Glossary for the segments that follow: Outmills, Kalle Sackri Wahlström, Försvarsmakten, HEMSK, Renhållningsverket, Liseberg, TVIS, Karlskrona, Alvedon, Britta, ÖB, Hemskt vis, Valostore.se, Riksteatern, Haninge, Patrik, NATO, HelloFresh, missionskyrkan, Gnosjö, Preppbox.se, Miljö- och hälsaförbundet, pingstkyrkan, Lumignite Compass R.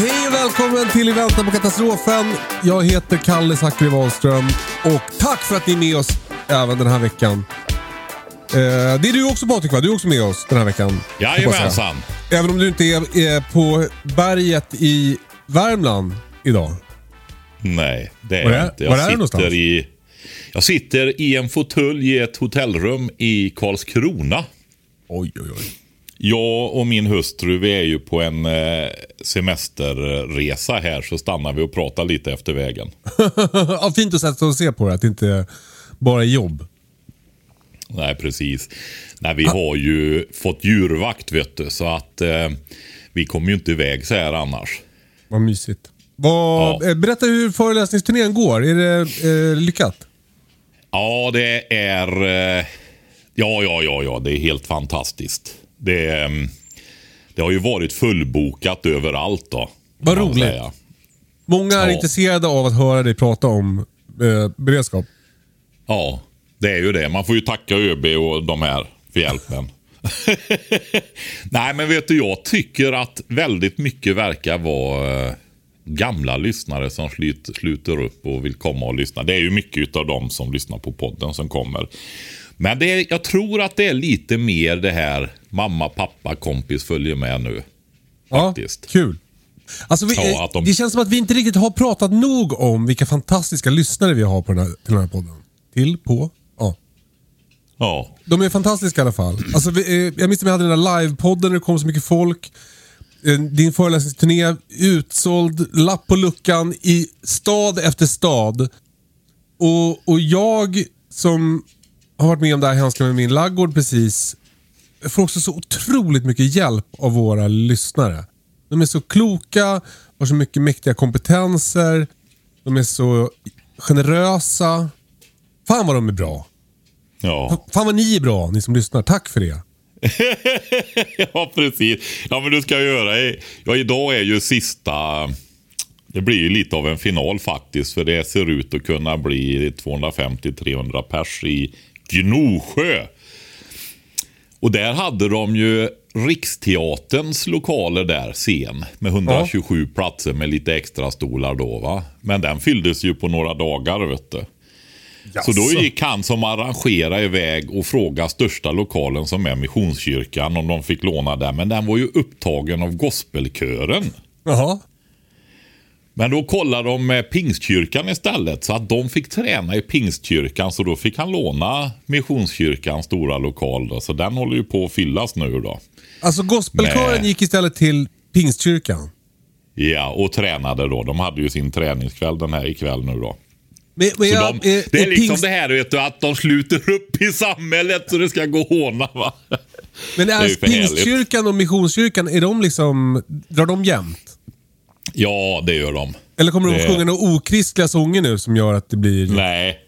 Hej och välkommen till I väntan på katastrofen. Jag heter Kalle Sackri Wahlström och tack för att ni är med oss även den här veckan. Det är du också, Patrik, va? Du är också med oss den här veckan. Jajamensan. Även om du inte är på berget i Värmland idag. Nej, det är inte. Jag sitter i en fåtölj i ett hotellrum i Karlskrona. Oj. Jag och min hustru, vi är ju på en semesterresa här, så stannar vi och pratar lite efter vägen. Ja, fint att sätta och se på det, att det inte bara är jobb. Nej, precis. Nej, vi har ju fått djurvakt, vet du, så att vi kommer ju inte iväg så här annars. Vad mysigt. Berätta hur föreläsningsturnén går. Är det lyckat? Ja, det är... Ja, det är helt fantastiskt. Det har ju varit fullbokat överallt då. Vad roligt. Säga. Många är intresserade av att höra dig prata om beredskap. Ja, det är ju det. Man får ju tacka ÖB och de här för hjälpen. Nej, men vet du, jag tycker att väldigt mycket verkar vara gamla lyssnare som sluter upp och vill komma och lyssna. Det är ju mycket av dem som lyssnar på podden som kommer. Men det är, jag tror att det är lite mer det här mamma, pappa, kompis följer med nu. Faktiskt. Ja, kul. Alltså det känns som att vi inte riktigt har pratat nog om vilka fantastiska lyssnare vi har på den här podden. Ja. De är fantastiska i alla fall. Alltså, jag minns att vi hade den där livepodden där det kom så mycket folk. Din föreläsningsturné, utsåld, lapp på luckan i stad efter stad. Och jag som... har varit med om det här hemska med min laggård precis. Jag får också så otroligt mycket hjälp av våra lyssnare. De är så kloka, har så mycket mäktiga kompetenser. De är så generösa. Fan vad de är bra. Ja. Fan vad ni är bra, ni som lyssnar. Tack för det. Ja, precis. Ja, men du ska göra... Ja, idag är ju sista... Det blir ju lite av en final faktiskt. För det ser ut att kunna bli 250-300 pers i Gnosjö. Och där hade de ju Riksteaterns lokaler där, scen med 127 platser med lite extra stolar då, va? Men den fylldes ju på några dagar, vet du. Jaså. Så då gick han som arrangerar iväg och frågade största lokalen, som är missionskyrkan, om de fick låna den. Men den var ju upptagen av gospelkören. Jaha. Men då kollade de med pingstkyrkan istället, så att de fick träna i pingstkyrkan, så då fick han låna missionskyrkans stora lokal då, så den håller ju på att fyllas nu då. Alltså gospelkören gick istället till pingstkyrkan? Ja, och tränade då. De hade ju sin träningskväll den här ikväll nu då. Men det är liksom det här, vet du, att de sluter upp i samhället så det ska gå håna, va? Men är pingstkyrkan och missionskyrkan, är de liksom, drar de jämnt? Ja, det gör de. Eller kommer de att sjunga några okristliga sånger nu som gör att det blir... Nej.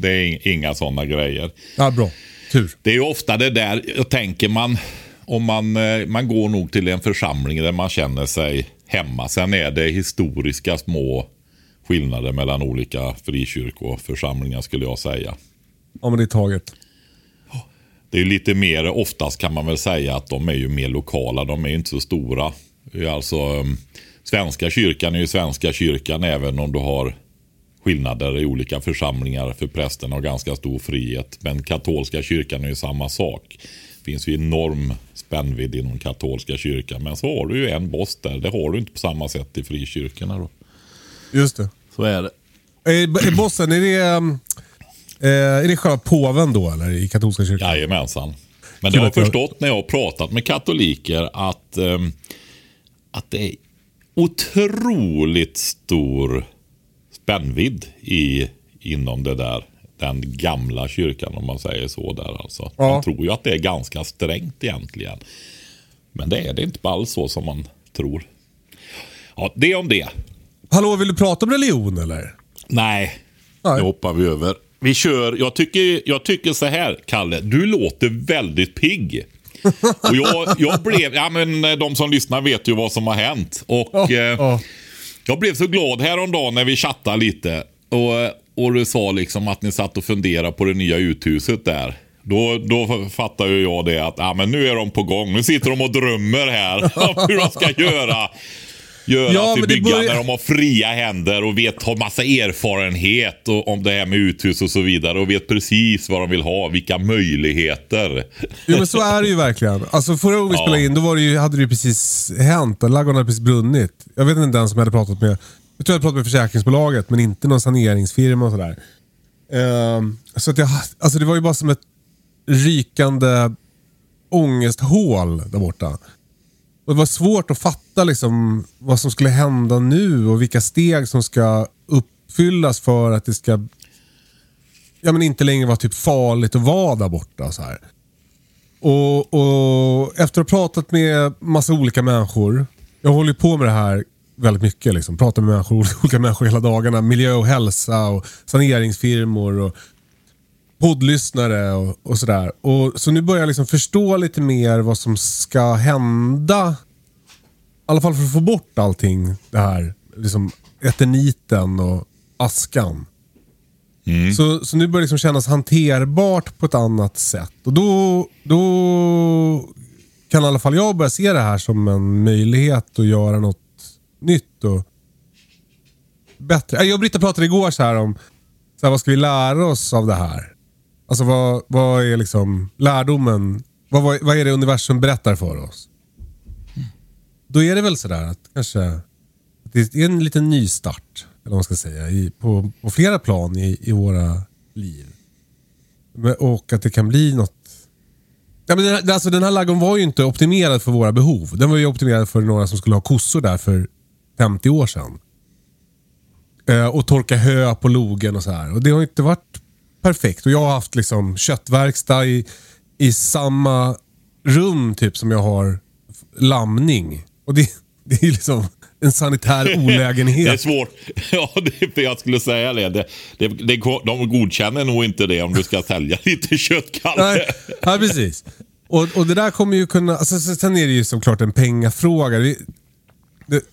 Det är inga sådana grejer. Ja, bra. Tur. Det är ju ofta det där, jag tänker man... Om man går nog till en församling där man känner sig hemma. Sen är det historiska små skillnader mellan olika frikyrkoförsamlingar, skulle jag säga. Ja, men det är taget. Det är ju lite mer, oftast kan man väl säga att de är ju mer lokala. De är ju inte så stora. Alltså, Svenska kyrkan är ju Svenska kyrkan, även om du har skillnader i olika församlingar, för prästen har ganska stor frihet. Men katolska kyrkan är ju samma sak. Det finns ju enorm spännvidd inom katolska kyrkan. Men så har du ju en boss där. Det har du inte på samma sätt i frikyrkorna då. Just det. Så är det. Bossen, är det själva påven då, eller i katolska kyrkan? Jajamensan. Men jag har förstått när jag har pratat med katoliker att det är otroligt stor spännvidd inom det där, den gamla kyrkan om man säger så där alltså. Ja. Man tror ju att det är ganska strängt egentligen. Men det är det inte alls så som man tror. Ja, det om det. Hallå, vill du prata om religion eller? Nej. Det hoppar vi över. Vi kör. Jag tycker så här, Kalle, du låter väldigt pigg. Och jag blev, ja men de som lyssnar vet ju vad som har hänt. Och jag blev så glad häromdagen när vi chattade lite. Och du sa liksom att ni satt och funderade på det nya uthuset där. Då fattar ju jag det att ja, men nu är de på gång. Nu sitter de och drömmer här om hur de ska göra ja, till bygga när de har fria händer och har massa erfarenhet och om det här med uthus och så vidare och vet precis vad de vill ha, vilka möjligheter. Jo, men så är det ju verkligen. Alltså förra gången vi spelade in, då var det ju, hade det ju precis hänt, ladugården hade precis brunnit. Jag vet inte den som jag hade pratat med. Jag tror jag pratade med försäkringsbolaget, men inte någon saneringsfirma och sådär. Så att det var ju bara som ett rykande ångesthål där borta. Och det var svårt att fatta liksom vad som skulle hända nu och vilka steg som ska uppfyllas för att det ska inte längre vara typ farligt att vara där borta så här. Och efter att ha pratat med massa olika människor, jag håller på med det här väldigt mycket liksom, pratar med människor, olika människor hela dagarna, miljö och hälsa och saneringsfirmor och poddlyssnare och sådär. Och så nu börjar jag liksom förstå lite mer vad som ska hända. I alla fall för att få bort allting det här. Liksom eterniten och askan. Mm. Så nu börjar det liksom kännas hanterbart på ett annat sätt. Och då kan i alla fall jag börja se det här som en möjlighet att göra något nytt och bättre. Jag och Britta pratade igår så här om så här, vad ska vi lära oss av det här? Alltså vad är liksom lärdomen? Vad är det universum berättar för oss? Då är det väl sådär att kanske att det är en liten nystart, eller vad man ska säga, på flera plan i våra liv. Och att det kan bli något. Ja, men den här lagom var ju inte optimerad för våra behov. Den var ju optimerad för några som skulle ha kossor där för 50 år sedan. Och torka hö på logen och så här. Och det har inte varit perfekt. Och jag har haft liksom köttverkstad i samma rum typ som jag har lamning. Och det är liksom en sanitär olägenhet. Det är svårt. Ja, det jag skulle säga det. De godkänner nog inte det om du ska sälja lite kött, Kalle. Nej, precis. Och det där kommer ju kunna. Alltså, sen är det ju såklart en pengafråga.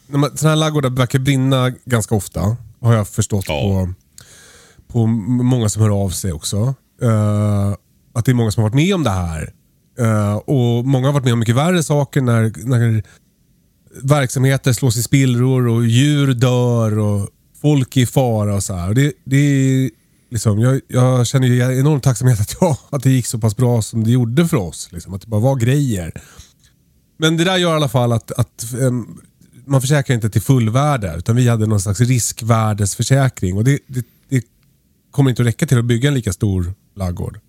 Sådana här laggårdar verkar brinna ganska ofta. Har jag förstått på många som hör av sig också. Att det är många som har varit med om det här. Och många har varit med om mycket värre saker när verksamheter slås i spillror och djur dör och folk är i fara och så här. Det är liksom, jag känner ju enorm tacksamhet att det gick så pass bra som det gjorde för oss. Liksom, att det bara var grejer. Men det där gör i alla fall att man försäkrar inte till fullvärde, utan vi hade någon slags riskvärdesförsäkring. Och det kommer inte att räcka till att bygga en lika stor laggård.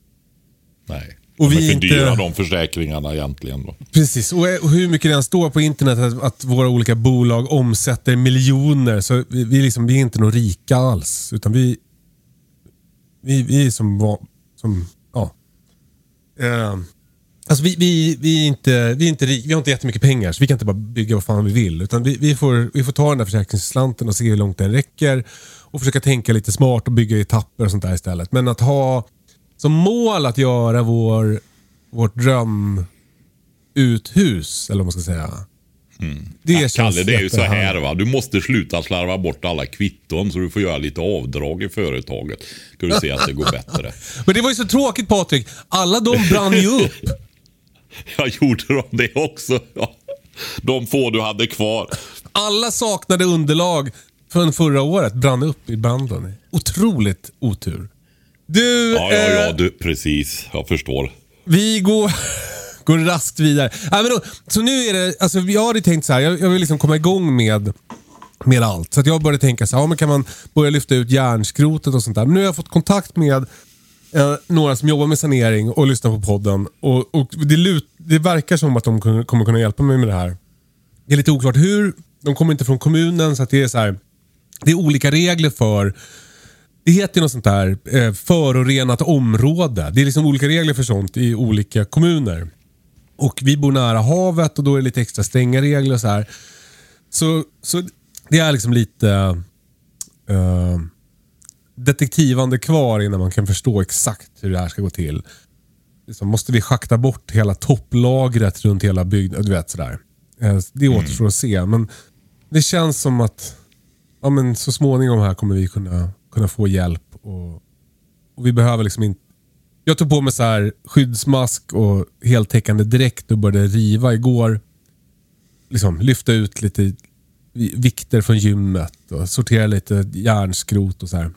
Nej, och vi är inte de försäkringarna egentligen då. Precis, och hur mycket den står på internet att våra olika bolag omsätter miljoner. Så vi är inte några rika alls, utan vi är alltså vi är inte rika, vi har inte jättemycket pengar så vi kan inte bara bygga vad fan vi vill, utan vi får ta den där försäkringsslanten och se hur långt den räcker och försöka tänka lite smart och bygga etapper och sånt där istället. Men att ha som mål att göra vårt drömuthus, eller vad man ska säga. Det känns, Kalle, det är ju så här va, du måste sluta slarva bort alla kvitton så du får göra lite avdrag i företaget. Kan du se att det går bättre. Men det var ju så tråkigt, Patrik. Alla de brann ju upp. Jag gjorde det också. Ja. De få du hade kvar. Alla saknade underlag från förra året. Brann upp i banden. Otroligt otur. Du, du, precis. Jag förstår. Vi går raskt vidare. Nej, men då, så nu är det, alltså jag hade tänkt så här, jag vill liksom komma igång med allt. Så att jag började tänka så här, men kan man börja lyfta ut järnskrotet och sånt där. Men nu har jag fått kontakt med några som jobbar med sanering och lyssnar på podden. Och det verkar som att de kommer kunna hjälpa mig med det här. Det är lite oklart hur. De kommer inte från kommunen, så att det är så här. Det är olika regler för... Det heter ju något sånt där förorenat område. Det är liksom olika regler för sånt i olika kommuner. Och vi bor nära havet och då är det lite extra stränga regler och så här. Så det är liksom lite detektivande kvar innan man kan förstå exakt hur det här ska gå till. Så måste vi schakta bort hela topplagret runt hela byggnaden, du vet sådär. Det återstår att se, men det känns som att ja, men så småningom här kommer vi kunna få hjälp och vi behöver liksom inte... Jag tog på mig så här skyddsmask och heltäckande dräkt och började riva igår. Liksom lyfta ut lite vikter från gymmet och sortera lite järnskrot och så här.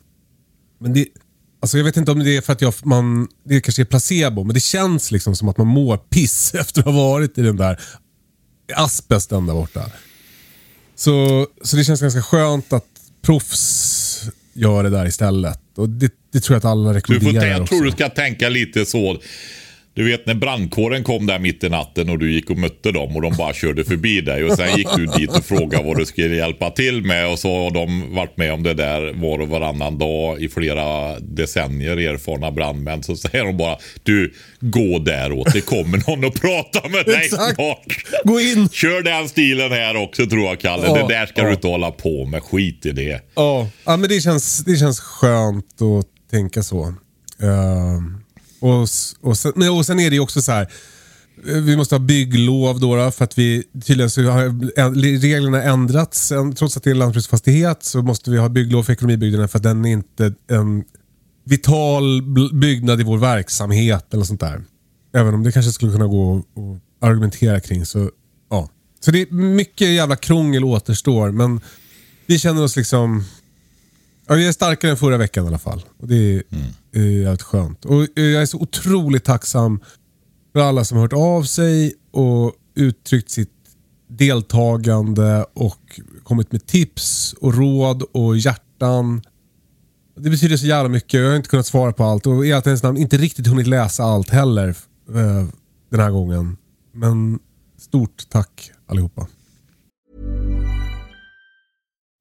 Men det... Alltså jag vet inte om det är för att det kanske är placebo, men det känns liksom som att man mår piss efter att ha varit i den där asbesten där borta. Så det känns ganska skönt att proffs gör det där istället. Och det tror jag att alla rekommenderar också. Jag tror du ska tänka lite så. Du vet när brandkåren kom där mitt i natten och du gick och mötte dem och de bara körde förbi dig. Och sen gick du dit och frågade vad du skulle hjälpa till med. Och så har de varit med om det där var och varannan dag i flera decennier, erfarna brandmän. Så säger de bara, du gå däråt, det kommer någon att prata med dig snart. Gå in. Kör den stilen här också tror jag, Kalle. Det där ska du inte hålla på med, skit i det. Ja, men det känns skönt att tänka så. Och sen är det ju också så här, vi måste ha bygglov då för att vi tydligen så har reglerna ändrats. Trots att det är en lantbruksfastighet så måste vi ha bygglov för ekonomibygderna för att den är inte en vital byggnad i vår verksamhet eller sånt där. Även om det kanske skulle kunna gå och argumentera kring så ja. Så det är mycket jävla krångel återstår, men vi känner oss liksom... Ja, vi är starkare än förra veckan i alla fall. Och det är jävligt skönt. Och jag är så otroligt tacksam för alla som har hört av sig och uttryckt sitt deltagande och kommit med tips och råd och hjärtan. Det betyder så jävla mycket. Jag har inte kunnat svara på allt och i allt ens namn inte riktigt hunnit läsa allt heller den här gången. Men stort tack allihopa.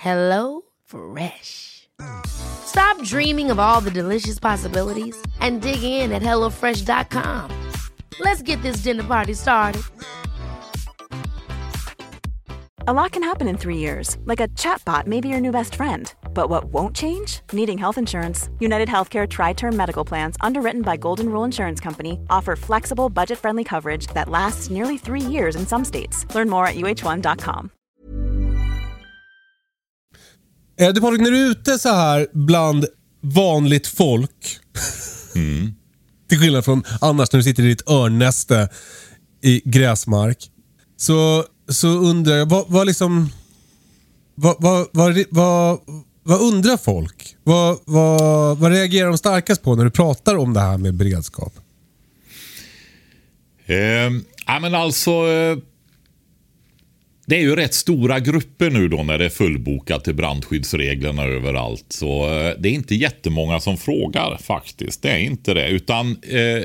Hello Fresh. Stop dreaming of all the delicious possibilities and dig in at HelloFresh.com. Let's get this dinner party started. A lot can happen in 3 years, like a chatbot may be your new best friend. But what won't change? Needing health insurance. United Healthcare Tri-Term Medical Plans, underwritten by Golden Rule Insurance Company, offer flexible, budget-friendly coverage that lasts nearly 3 years in some states. Learn more at uh1.com. Du Patrik, när du är ute så här bland vanligt folk till skillnad från annars när du sitter i ditt örnnäste i gräsmark, så undrar jag vad undrar folk? Vad reagerar de starkast på när du pratar om det här med beredskap? Det är ju rätt stora grupper nu då när det är fullbokat till brandskyddsreglerna överallt. Så det är inte jättemånga som frågar faktiskt. Det är inte det. Utan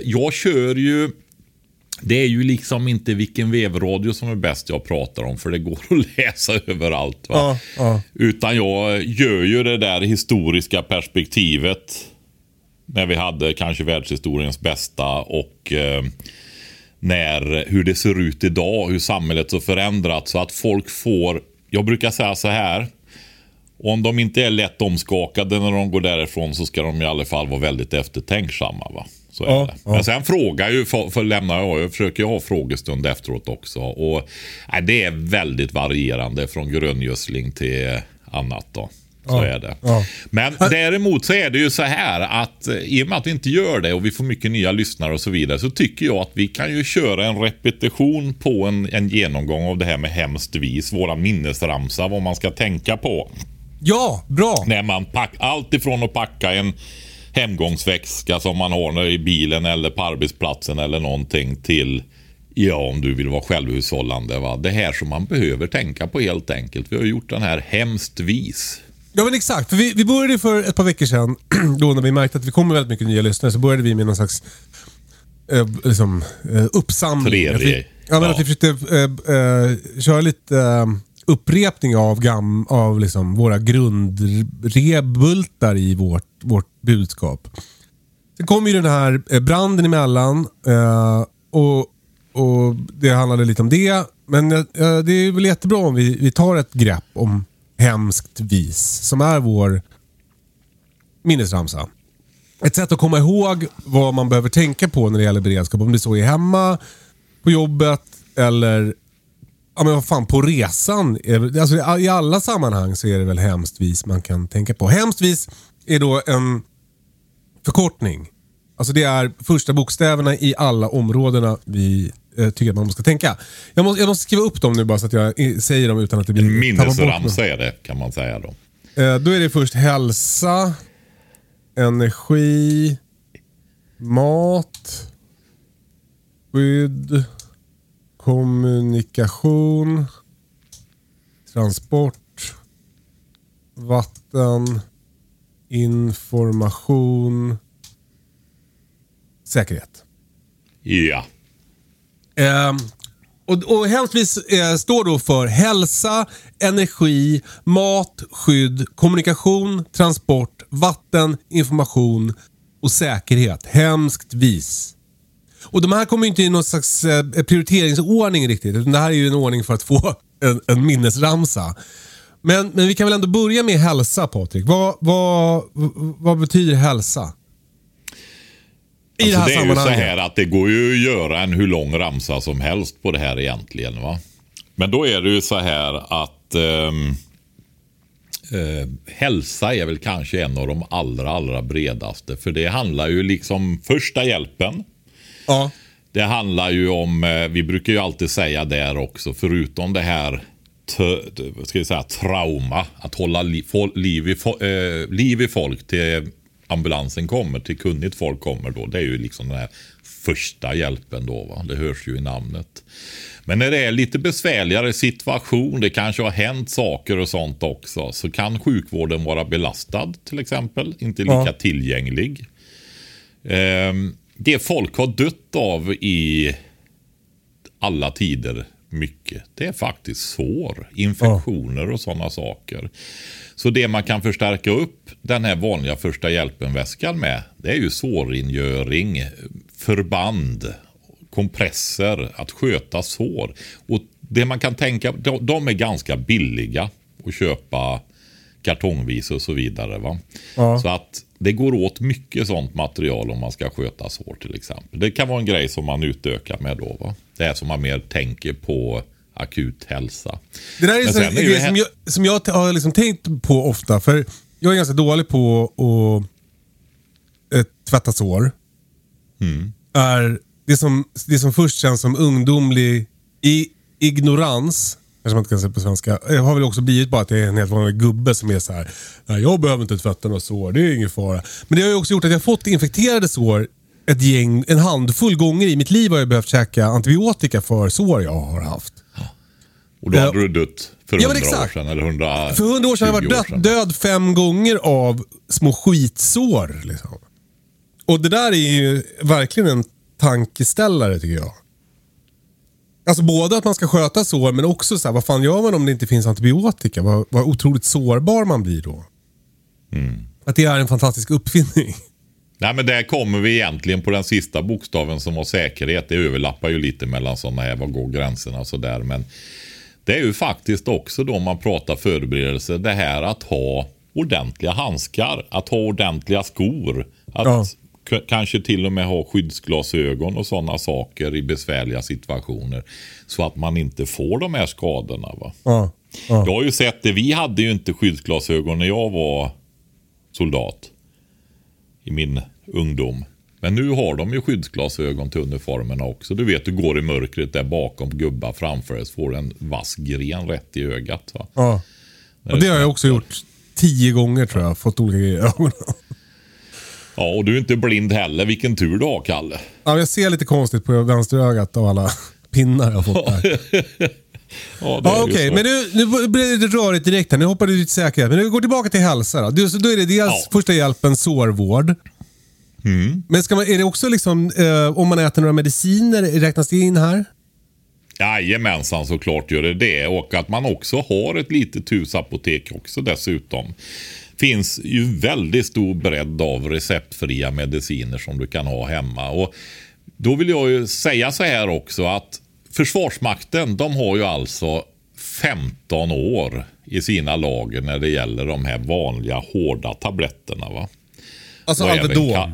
jag kör ju... Det är ju liksom inte vilken vevradio som är bäst jag pratar om. För det går att läsa överallt. Va? Utan jag gör ju det där historiska perspektivet. När vi hade kanske världshistoriens bästa och... hur det ser ut idag, hur samhället har förändrats, så att folk får, jag brukar säga så här, Och om de inte är lätt omskakade när de går därifrån, så ska de i alla fall vara väldigt eftertänksamma, va? Så ja, är det. Ja. Men sen frågar ju, jag försöker ha frågestund efteråt också. Och nej, det är väldigt varierande från gröngödsling till annat då. Så är det. Ja. Men däremot så är det ju så här att i och med att vi inte gör det och vi får mycket nya lyssnare och så vidare, så tycker jag att vi kan ju köra en repetition på en genomgång av det här med hemskt vis, våra minnesramsa, vad man ska tänka på. Ja, bra! När man allt ifrån att packa en hemgångsväska som man har i bilen eller på arbetsplatsen eller någonting till, ja, om du vill vara självhushållande, va? Det här som man behöver tänka på helt enkelt. Vi har gjort den här hemskt vis. Ja, men exakt. För vi började för ett par veckor sedan då, när vi märkte att vi kommer väldigt mycket nya lyssnare, så började vi med någon slags uppsamling. Att vi försökte köra lite upprepning av liksom våra grundrebultar i vårt budskap. Sen kom ju den här branden emellan och det handlade lite om det. Men det är väl jättebra om vi tar ett grepp om hemskt vis, som är vår minnesramsa. Ett sätt att komma ihåg vad man behöver tänka på när det gäller beredskap. Om det så är hemma, på jobbet eller på resan. Alltså, i alla sammanhang så är det väl hemskt vis man kan tänka på. Hemskt vis är då en förkortning. Alltså det är första bokstäverna i alla områdena vi tycker att man ska tänka. Jag måste skriva upp dem nu bara så att jag säger dem utan att det blir... En minnesramsa är det, kan man säga då. Då är det först hälsa, energi, mat, skydd, kommunikation, transport, vatten, information, säkerhet. Ja. Och hemskt vis står då för hälsa, energi, mat, skydd, kommunikation, transport, vatten, information och säkerhet. Hemskt vis. Och de här kommer ju inte i någon slags prioriteringsordning riktigt, utan det här är ju en ordning för att få en minnesramsa. Men vi kan väl ändå börja med hälsa, Patrik. Vad betyder hälsa? Alltså, det är ju så här att det går ju att göra en hur lång ramsa som helst på det här egentligen, va? Men då är det ju så här att hälsa är väl kanske en av de allra bredaste. För det handlar ju liksom första hjälpen. Ja. Det handlar ju om, vi brukar ju alltid säga där också, förutom det här trauma, att hålla liv i folk till ambulansen kommer, till kunnigt folk kommer då. Det är ju liksom den här första hjälpen då, va? Det hörs ju i namnet. Men när det är lite besvärligare situation, det kanske har hänt saker och sånt också, så kan sjukvården vara belastad till exempel, inte lika tillgänglig. Det folk har dött av i alla tider mycket, det är faktiskt sår, infektioner och sådana saker. Så det man kan förstärka upp den här vanliga första hjälpenväskan med, det är ju såringöring, förband, kompresser, att sköta sår. Och det man kan tänka, de är ganska billiga att köpa kartongvis och så vidare, va? Ja. Så att det går åt mycket sånt material om man ska sköta sår till exempel. Det kan vara en grej som man utökar med då, va? Det är som man mer tänker på akut hälsa. Det där är en grej som jag har liksom tänkt på ofta, för jag är ganska dålig på att tvätta sår. Mm. Är det som först känns som ungdomlig ignorans, kanske man inte kan säga på svenska. Jag har väl också blivit bara att jag är en helt vanlig gubbe som är så här: jag behöver inte tvätta några sår, det är ingen fara. Men det har ju också gjort att jag har fått infekterade sår en handfull gånger i mitt liv, har jag behövt käka antibiotika för sår jag har haft. Och då hade du dött för 100 år sedan eller 100. För 100 år sedan har jag varit död 5 gånger av små skitsår liksom. Och det där är ju verkligen en tankeställare, tycker jag. Alltså både att man ska sköta sår, men också så här, vad fan gör man om det inte finns antibiotika? Vad otroligt sårbar man blir då. Mm. Att det är en fantastisk uppfinning. Nej, men där kommer vi egentligen på den sista bokstaven som var säkerhet. Det överlappar ju lite mellan sådana här, vad går gränserna och sådär. Men Det är ju faktiskt också då man pratar förberedelse, det här att ha ordentliga handskar, att ha ordentliga skor, att kanske till och med ha skyddsglasögon och sådana saker i besvärliga situationer, så att man inte får de här skadorna, va? Ja. Ja. Jag har ju sett det, vi hade ju inte skyddsglasögon när jag var soldat i min ungdom. Men nu har de ju skyddsglasögon till uniformerna också. Du vet, du går i mörkret där bakom, gubbar framför dig, får en vass gren rätt i ögat, va? Ja, och det har jag också gjort 10 gånger tror jag, fått olika grejer i ögonen. Ja, och du är inte blind heller. Vilken tur du har, Kalle. Ja, jag ser lite konstigt på vänsterögat av alla pinnar jag har fått där. Okej. Men nu blir det rörigt direkt här. Nu hoppar du ut säkert. Men nu går tillbaka till hälsa då. Då är det dels första hjälpen, sårvård. Mm. Men ska man, är det också liksom, om man äter några mediciner, räknas det in här? Jajamensan, såklart gör det det. Och att man också har ett litet husapotek också dessutom. Finns ju väldigt stor bredd av receptfria mediciner som du kan ha hemma. Och då vill jag ju säga så här också att Försvarsmakten, de har ju alltså 15 år i sina lager när det gäller de här vanliga hårda tabletterna, va? Alltså Alvedon.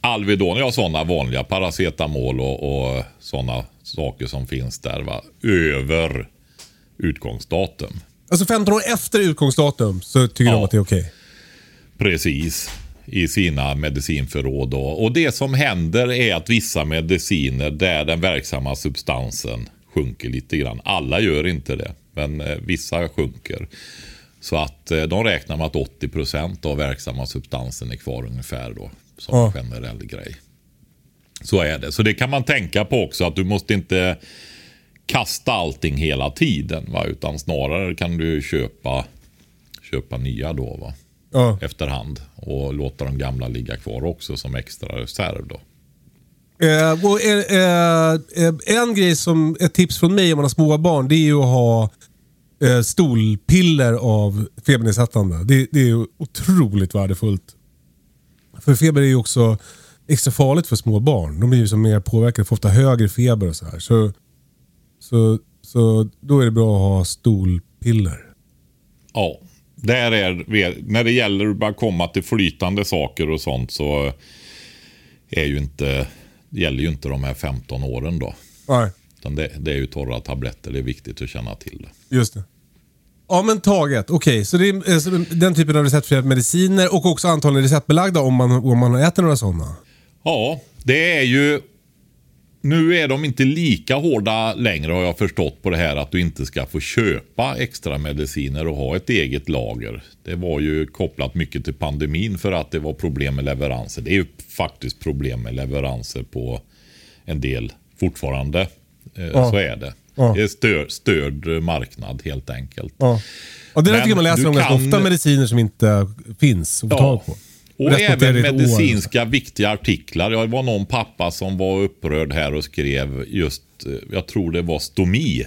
Alvedon, ja, sådana vanliga paracetamol och sådana saker som finns där, va? Över utgångsdatum. Alltså 15 år efter utgångsdatum så tycker de att det är okej. Precis, i sina medicinförråd. Och det som händer är att vissa mediciner där den verksamma substansen sjunker lite grann. Alla gör inte det, men vissa sjunker. Så att de räknar med att 80% av verksamma substansen är kvar ungefär då, som en generell grej. Så är det. Så det kan man tänka på också, att du måste inte kasta allting hela tiden, va? Utan snarare kan du köpa nya då, va? Efterhand, och låta de gamla ligga kvar också som extra reserv då. En grej som ett tips från mig om man har små barn, det är ju att ha stolpiller av febernedsättande. Det är ju otroligt värdefullt. För feber är ju också extra farligt för små barn. De blir ju som mer påverkade, får ofta högre feber och så här. Så då är det bra att ha stolpiller. Ja, där är, när det gäller att bara komma till flytande saker och sånt, så är ju inte, gäller ju inte de här 15 åren då. Nej. Utan det är ju torra tabletter, det är viktigt att känna till det. Just det. Ja, men taget. Okej, så det är den typen av receptfria mediciner och också antagligen receptbelagda om man äter några sådana. Ja, det är ju... Nu är de inte lika hårda längre, har jag förstått, på det här att du inte ska få köpa extra mediciner och ha ett eget lager. Det var ju kopplat mycket till pandemin för att det var problem med leveranser. Det är ju faktiskt problem med leveranser på en del fortfarande. Så är det. Det är störd marknad helt enkelt. Och det är det man läser om ganska ofta, mediciner som inte finns att ta på. Och även medicinska viktiga artiklar. Jag var någon pappa som var upprörd här och skrev just, jag tror det var stomi.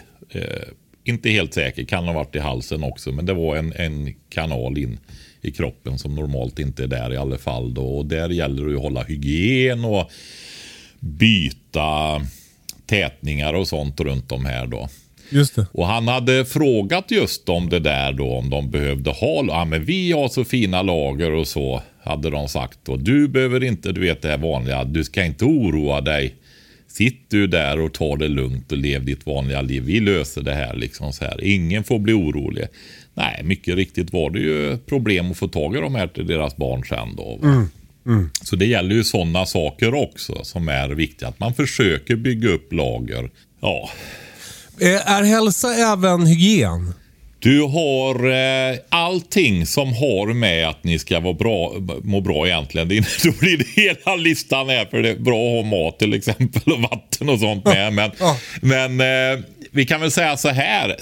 Inte helt säker, kan ha varit i halsen också. Men det var en kanal in i kroppen som normalt inte är där i alla fall då. Och där gäller det att hålla hygien och byta tätningar och sånt runt om här då. Just det. Och han hade frågat just om det där då, om de behövde ha, men vi har så fina lager och så, hade de sagt. Och du behöver inte, du vet det här vanliga, du ska inte oroa dig. Sitt du där och ta det lugnt och lev ditt vanliga liv. Vi löser det här liksom så här. Ingen får bli orolig. Nej, mycket riktigt var det ju problem att få tag i de här till deras barn sen då. Så det gäller ju sådana saker också som är viktiga. Att man försöker bygga upp lager. Ja. Är hälsa även hygien? Du har allting som har med att ni ska vara bra, må bra egentligen. Då blir det hela listan här, för det är bra att ha mat till exempel och vatten och sånt med. Men vi kan väl säga så här,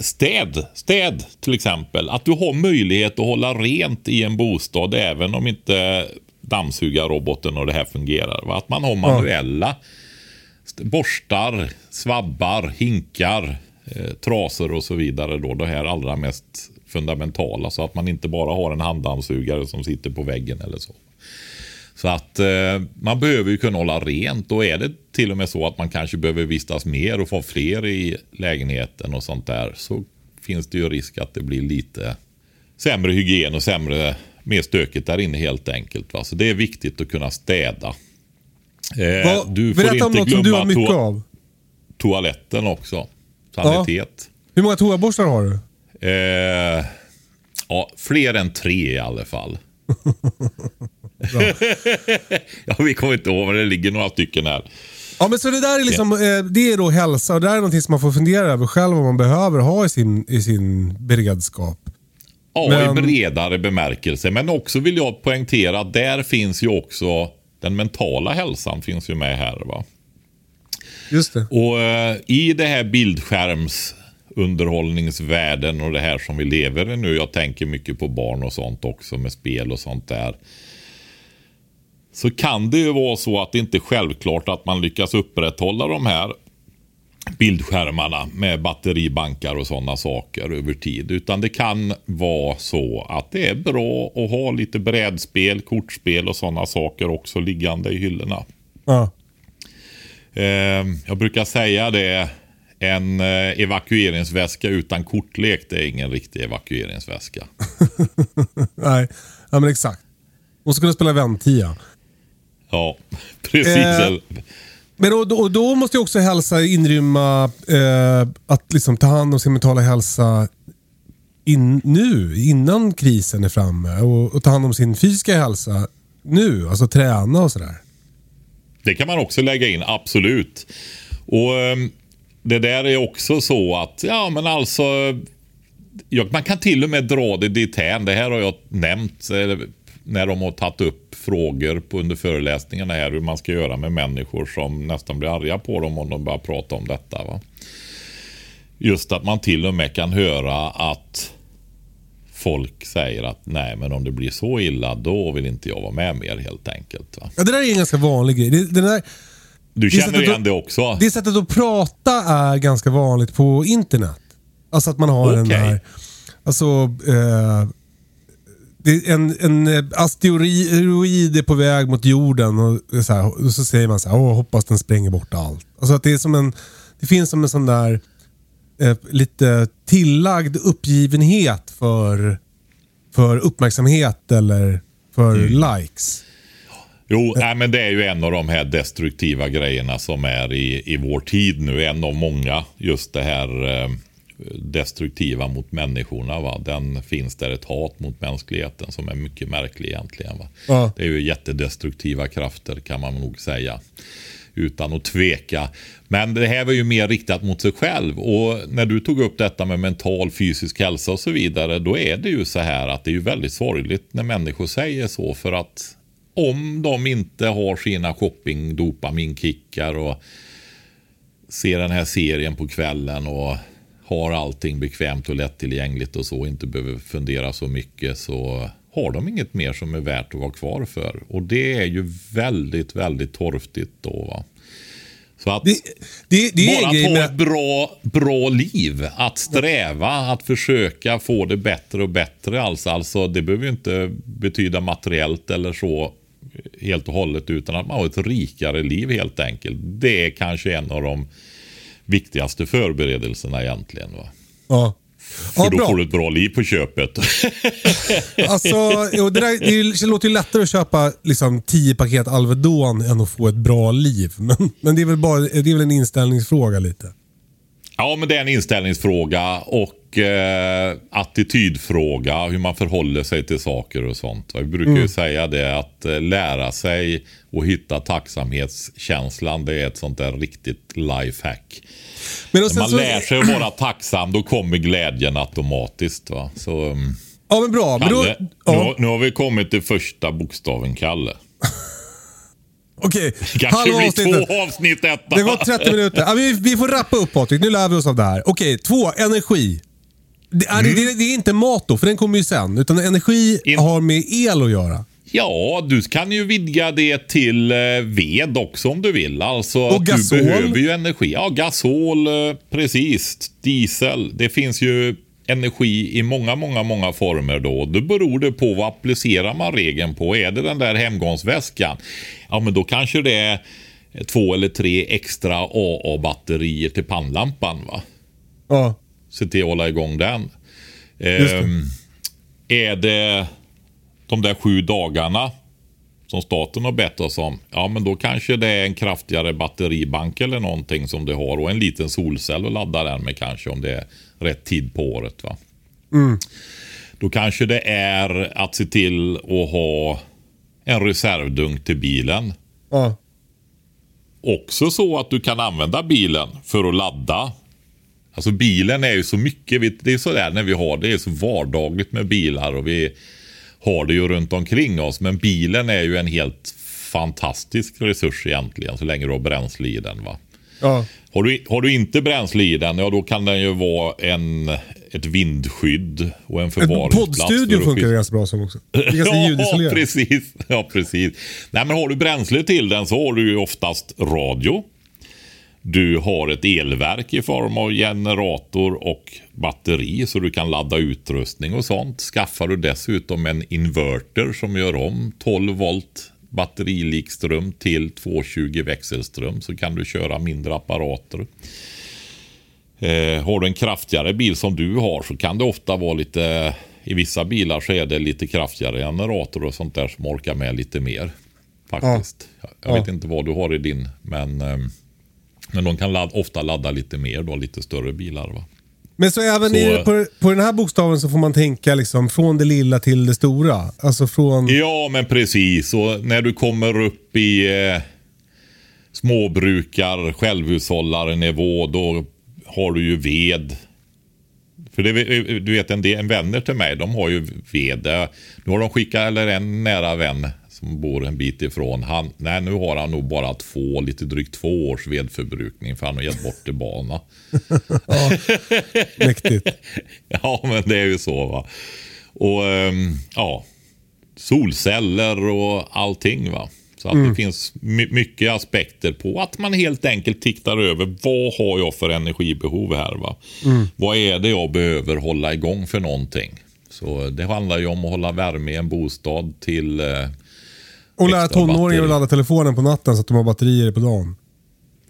städ till exempel. Att du har möjlighet att hålla rent i en bostad även om inte dammsugarroboten och det här fungerar. Va? Att man har manuella borstar, svabbar, hinkar, trasor och så vidare då, det här allra mest fundamentala, så att man inte bara har en handdammsugare som sitter på väggen eller så. Så att man behöver ju kunna hålla rent, och är det till och med så att man kanske behöver vistas mer och få fler i lägenheten och sånt där, så finns det ju risk att det blir lite sämre hygien och sämre, mer stökigt där inne helt enkelt, va? Så det är viktigt att kunna städa. Du får inte glömma toaletten också. Sanitet. Ja. Hur många toaborstar har du? Fler än 3 i alla fall. Ja, vi kommer inte ihåg, men det ligger några stycken här. Ja, men så det där är liksom, det är då hälsa, och det där är någonting som man får fundera över själv vad man behöver ha i sin beredskap. Ja, men i bredare bemärkelse. Men också vill jag poängtera att där finns ju också den mentala hälsan finns ju med här, va? Just det. Och i det här bildskärmsunderhållningsvärlden och det här som vi lever i nu, jag tänker mycket på barn och sånt också med spel och sånt där, så kan det ju vara så att det inte är självklart att man lyckas upprätthålla de här bildskärmarna med batteribankar och sådana saker över tid, utan det kan vara så att det är bra att ha lite brädspel, kortspel och sådana saker också liggande i hyllorna. Ja. Jag brukar säga det, en evakueringsväska utan kortlek, det är ingen riktig evakueringsväska. Nej, ja, men exakt. Och så kunde spela väntia. Ja, precis. Men då måste ju också hälsa inrymma att liksom ta hand om sin mentala hälsa innan krisen är framme, och ta hand om sin fysiska hälsa nu, alltså träna och sådär. Det kan man också lägga in, absolut. Och det där är också så att, ja men alltså, man kan till och med dra det dithän. Det här har jag nämnt när de har tagit upp frågor under föreläsningarna här, hur man ska göra med människor som nästan blir arga på dem om de bara pratar om detta, va? Just att man till och med kan höra att folk säger att nej, men om det blir så illa, då vill inte jag vara med mer helt enkelt, va? Ja, det där är en ganska vanlig grej. Den där, du känner igen det också. Det sättet att prata är ganska vanligt på internet. Alltså att man har den där, alltså en asteroid är på väg mot jorden, och så säger man så här, hoppas den spränger bort allt. Alltså att det är som det finns som en sån där lite tillagd uppgivenhet för uppmärksamhet eller för likes. Jo, nej, men det är ju en av de här destruktiva grejerna som är i vår tid nu, en av många, just det här destruktiva mot människorna, va? Den finns där, ett hat mot mänskligheten som är mycket märklig egentligen, va? Ja. Det är ju jättedestruktiva krafter kan man nog säga utan att tveka, men det här var ju mer riktat mot sig själv. Och när du tog upp detta med mental, fysisk hälsa och så vidare, då är det ju så här att det är ju väldigt sorgligt när människor säger så, för att om de inte har sina shopping dopaminkickar och ser den här serien på kvällen och har allting bekvämt och lättillgängligt och så, inte behöver fundera så mycket, så har de inget mer som är värt att vara kvar för. Och det är ju väldigt, väldigt torftigt då, va? Så att det bara få ett bra liv, att sträva, att försöka få det bättre och bättre, alltså det behöver ju inte betyda materiellt eller så helt och hållet, utan att man har ett rikare liv helt enkelt. Det är kanske en av de viktigaste förberedelserna egentligen, va? Ja. För då får du ett bra liv på köpet. Alltså, och det låter ju lättare att köpa liksom 10 paket Alvedon än att få ett bra liv. Men det är väl en inställningsfråga lite. Ja, men det är en inställningsfråga och attitydfråga, hur man förhåller sig till saker och sånt. Vi brukar ju säga det, att lära sig och hitta tacksamhetskänslan, det är ett sånt där riktigt lifehack. Men när man lär sig att vara tacksam, då kommer glädjen automatiskt, va? Så, ja, men bra. Men då, nu har vi kommit till första bokstaven, Kalle. Okej, kanske blir 2 avsnitt detta. Det var 30 minuter. Ja, vi får rappa upp, Patrik. Nu lär vi oss av det här. Okej, 2, energi. Det är inte mat då, för den kommer ju sen. Utan energi har med el att göra. Ja, du kan ju vidga det till ved också om du vill. Alltså, och gasol. Du behöver ju energi. Ja, gasol, precis. Diesel. Det finns ju energi i många former då. Det beror det på vad applicerar man regeln på. Är det den där hemgångsväskan? Ja, men då kanske det är 2 eller 3 extra AA-batterier till pannlampan, va? Ja. Se till att hålla igång den. Är det de där 7 dagarna som staten har bett oss om, ja, men då kanske det är en kraftigare batteribank eller någonting som det har, och en liten solcell att ladda den med kanske, om det är rätt tid på året, va? Mm. Då kanske det är att se till att ha en reservdunk till bilen. Ja. Också så att du kan använda bilen för att ladda. Alltså bilen är ju så mycket, det är så där när vi har det är så vardagligt med bilar, och vi har det ju runt omkring oss, men bilen är ju en helt fantastisk resurs egentligen, så länge du har bränsle i den, va? Ja. Har du inte bränsle i den, ja, då kan den ju vara ett vindskydd och en förvaringsplats. Poddstudion funkar ju ganska bra som också. Ja, precis. Ja, precis. Nej, men har du bränsle till den så har du ju oftast radio. Du har ett elverk i form av generator och batteri, så du kan ladda utrustning och sånt. Skaffar du dessutom en inverter som gör om 12 volt batterilikström till 220 växelström, så kan du köra mindre apparater. Har du en kraftigare bil som du har, så kan det ofta vara lite, i vissa bilar så är det lite kraftigare generator och sånt där som orkar med lite mer faktiskt. Ja. Jag vet inte vad du har i din, men de kan ofta ladda lite mer då, lite större bilar, va? Men så även på den här bokstaven så får man tänka liksom från det lilla till det stora. Alltså från... Ja, men precis. Och när du kommer upp i småbrukar, självhushållarenivå, då har du ju ved. För det, du vet, en vänner till mig, de har ju ved. Nu har de skickat, eller en nära vän som bor en bit ifrån. Nu har han nog bara lite drygt två års vedförbrukning, för han har gett bort till bana. Ja, mäktigt. Ja, men det är ju så, va. Och solceller och allting, va. Så att det finns mycket aspekter på att man helt enkelt tittar över vad har jag för energibehov här, va. Mm. Vad är det jag behöver hålla igång för någonting? Så det handlar ju om att hålla värme i en bostad till... och lära tonåringar att ladda telefonen på natten så att de har batterier på dagen.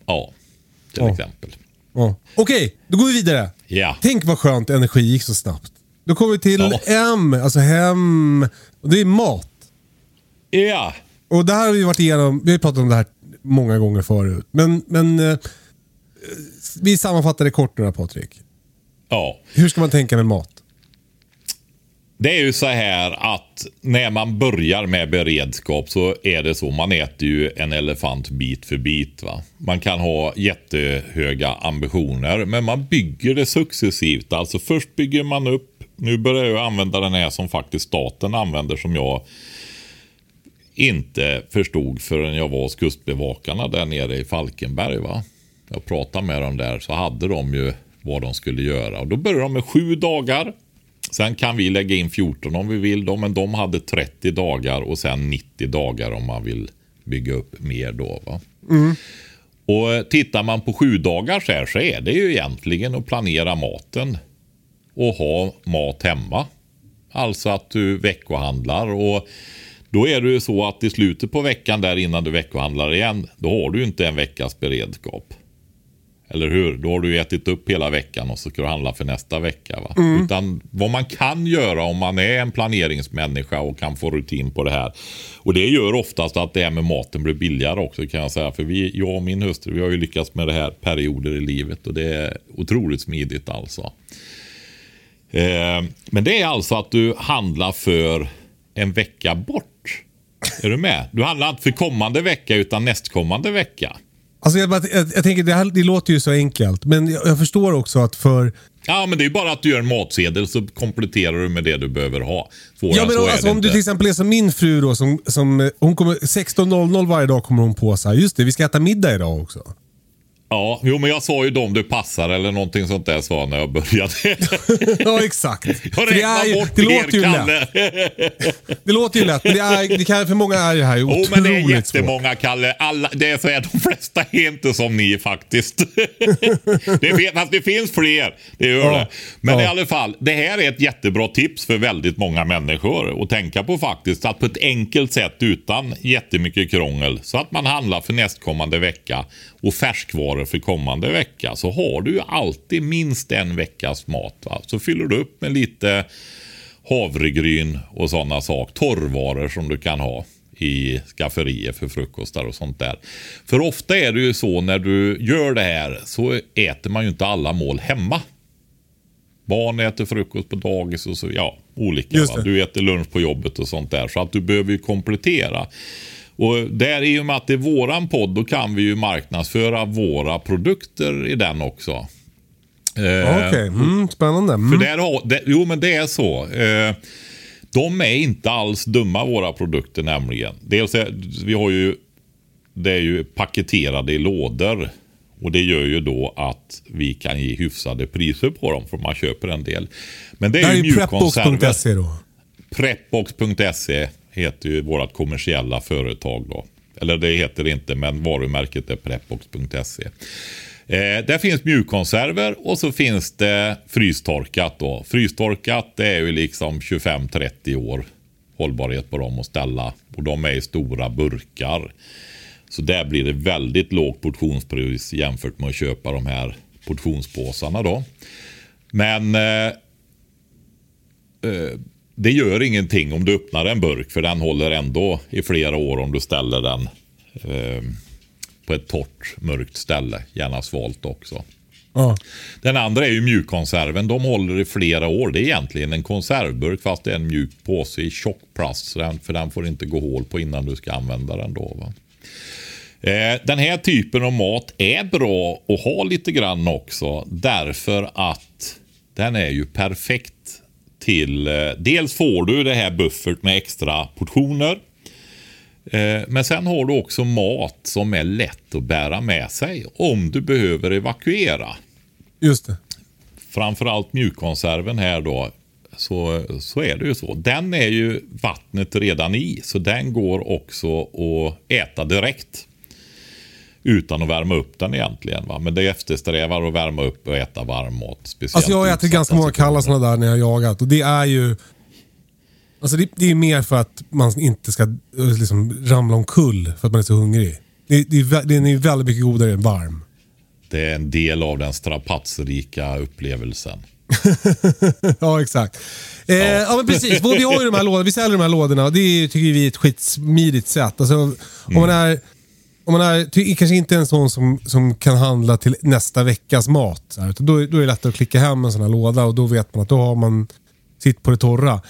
Ja, till exempel. Ja. Okej, då går vi vidare. Ja. Tänk vad skönt energi gick så snabbt. Då kommer vi till M, alltså hem. Och det är mat. Ja. Och det här har vi varit igenom, vi har pratat om det här många gånger förut. Men vi sammanfattar det kort nu här, Patrik. Ja. Hur ska man tänka med mat? Det är ju så här att när man börjar med beredskap så är det så, man äter ju en elefant bit för bit, va. Man kan ha jättehöga ambitioner, men man bygger det successivt. Alltså först bygger man upp, nu börjar jag använda den här som faktiskt staten använder, som jag inte förstod förrän jag var hos kustbevakarna där nere i Falkenberg, va. Jag pratade med dem där, så hade de ju vad de skulle göra. Och då började de med 7 dagar. Sen kan vi lägga in 14 om vi vill då, men de hade 30 dagar och sen 90 dagar om man vill bygga upp mer då, va? Mm. Och tittar man på 7 dagar så är det ju egentligen att planera maten och ha mat hemma. Alltså att du veckohandlar, och då är det ju så att i slutet på veckan där innan du veckohandlar igen, då har du inte en veckas beredskap. Eller hur? Då har du ätit upp hela veckan och så ska du handla för nästa vecka, va? Mm. Utan vad man kan göra om man är en planeringsmänniska och kan få rutin på det här. Och det gör oftast att det här med maten blir billigare också, kan jag säga. För jag och min hustru, vi har ju lyckats med det här perioder i livet, och det är otroligt smidigt alltså. Men det är alltså att du handlar för en vecka bort. Är du med? Du handlar inte för kommande vecka utan nästkommande vecka. Alltså jag tänker, det låter ju så enkelt, men jag förstår också att för... Ja, men det är ju bara att du gör en matsedel, så kompletterar du med det du behöver ha. Svårare, ja, men så alltså, om inte... du till exempel är som min fru då, som hon kommer 16:00 varje dag kommer hon på så här, just det, vi ska äta middag idag också. Ja, jo, men jag sa ju dem du passar eller någonting sånt där sa när jag började. Ja, exakt. Det låter ju lätt. Det låter ju lätt, men det kan för många är ju här otroligt svårt. Jo, men det är jättemånga, Kalle. Alla, det är så här, de flesta är inte som ni faktiskt. Det finns fler, det gör det. Men i alla fall, det här är ett jättebra tips för väldigt många människor att tänka på faktiskt. Att på ett enkelt sätt utan jättemycket krångel så att man handlar för nästkommande vecka och färskvaror för kommande vecka, så har du alltid minst en veckas mat, va? Så fyller du upp med lite havregryn och sådana saker, torrvaror som du kan ha i skafferier för frukostar och sånt där. För ofta är det ju så när du gör det här så äter man ju inte alla mål hemma. Barn äter frukost på dagis och så, ja, olika, va? Du äter lunch på jobbet och sånt där, så att du behöver ju komplettera. Och där i och med att det är våran podd, då kan vi ju marknadsföra våra produkter i den också. Okej. Spännande. För men det är så. De är inte alls dumma, våra produkter nämligen. Dels det är ju paketerade i lådor. Och det gör ju då att vi kan ge hyfsade priser på dem, för man köper en del. Men det är ju mjukkonserver. Preppbox.se då. Preppbox.se heter ju vårt kommersiella företag då. Eller det heter det inte, men varumärket är Preppbox.se. Där finns mjukkonserver och så finns det frystorkat då. Frystorkat, det är ju liksom 25-30 år hållbarhet på dem att ställa. Och de är i stora burkar. Så där blir det väldigt lågt portionspris jämfört med att köpa de här portionspåsarna då. Men det gör ingenting om du öppnar en burk, för den håller ändå i flera år om du ställer den på ett torrt, mörkt ställe. Gärna svalt också. Mm. Den andra är ju mjukkonserven. De håller i flera år. Det är egentligen en konservburk fast det är en mjuk påse i tjock plast. För den får inte gå hål på innan du ska använda den då, va? Den här typen av mat är bra att ha lite grann också. Därför att den är ju perfekt till, dels får du det här buffert med extra portioner, men sen har du också mat som är lätt att bära med sig om du behöver evakuera. Just det. Framförallt mjukkonserven här då, så är det ju så. Den är ju vattnet redan i, så den går också att äta direkt utan att värma upp den egentligen, va? Men det eftersträvar att värma upp och äta varm mat. Speciellt alltså jag har ätit ganska många kalla sådana där när jag jagat. Och det är ju... Alltså det är mer för att man inte ska liksom ramla omkull för att man är så hungrig. Den är väldigt mycket godare än varm. Det är en del av den strapatsrika upplevelsen. Ja, exakt. Ja, men precis. Vi har ju de här lådorna. Vi säljer de här lådorna och det tycker vi är ett skitsmidigt sätt. Alltså, om man är kanske inte en sån som kan handla till nästa veckas mat. Så här, då är det lättare att klicka hem en sån här låda och då vet man att då har man sitt på det torra.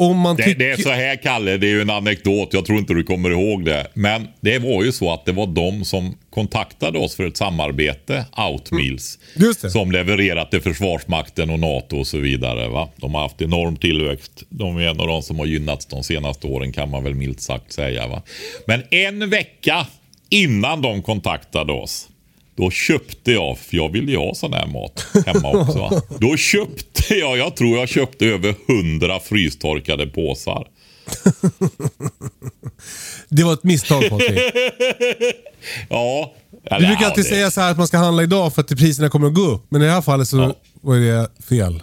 Om man det är så här, Kalle, det är ju en anekdot. Jag tror inte du kommer ihåg det. Men det var ju så att det var de som kontaktade oss för ett samarbete, Outmills, som levererat till Försvarsmakten och NATO och så vidare, va? De har haft enorm tillväxt. De är en av de som har gynnats de senaste åren, kan man väl milt sagt säga, va? Men en vecka innan de kontaktade oss, då köpte jag, för jag ville ju ha sån här mat hemma också. Då köpte jag tror jag köpte över 100 frystorkade påsar. Det var ett misstag, Patrik. Ja. Du brukar alltid säga så här att man ska handla idag för att priserna kommer att gå upp. Men i det här fallet så var det fel.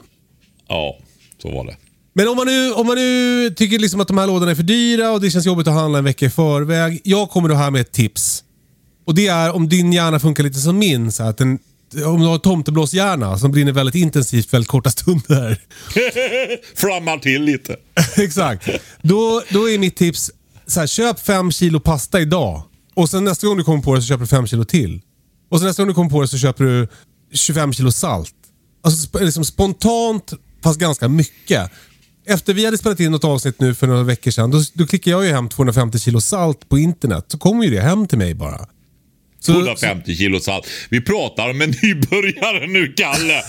Ja, så var det. Men om man nu tycker liksom att de här lådorna är för dyra och det känns jobbigt att handla en vecka i förväg. Jag kommer då här med ett tips. Och det är om din hjärna funkar lite som min, så att om du har tomteblåshjärna som brinner väldigt intensivt väldigt korta stunder. Frammar till lite. Exakt. Då är mitt tips så här: köp 5 kilo pasta idag. Och sen nästa gång du kommer på det så köper du 5 kilo till. Och sen nästa gång du kommer på det så köper du 25 kilo salt. Alltså liksom spontant, fast ganska mycket. Efter vi hade spelat in något avsnitt nu för några veckor sedan, då klickade jag ju hem 250 kilo salt på internet. Så kommer ju det hem till mig bara. 250 kilo salt. Vi pratar om en nybörjare nu, Kalle.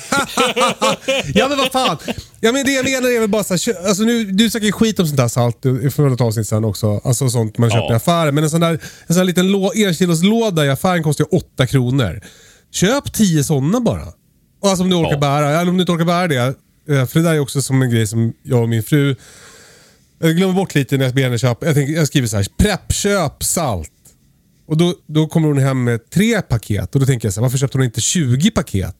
Ja men vad fan. Ja men det jag menar är väl bara så här, alltså nu, du söker skit om sånt där salt för något avsnitt sedan också. Alltså sånt man köper i affären. Men en sån där liten enkiloslåda i affären kostar ju 8 kronor. Köp 10 sådana bara. Alltså om du orkar bära. Eller om du inte orkar bära det. För det där är också som en grej som jag och min fru, jag glömmer bort lite när jag ber henne köpa. Jag skriver så här: preppköp salt. Och då kommer hon hem med 3 paket. Och då tänker jag så här, varför köpte hon inte 20 paket?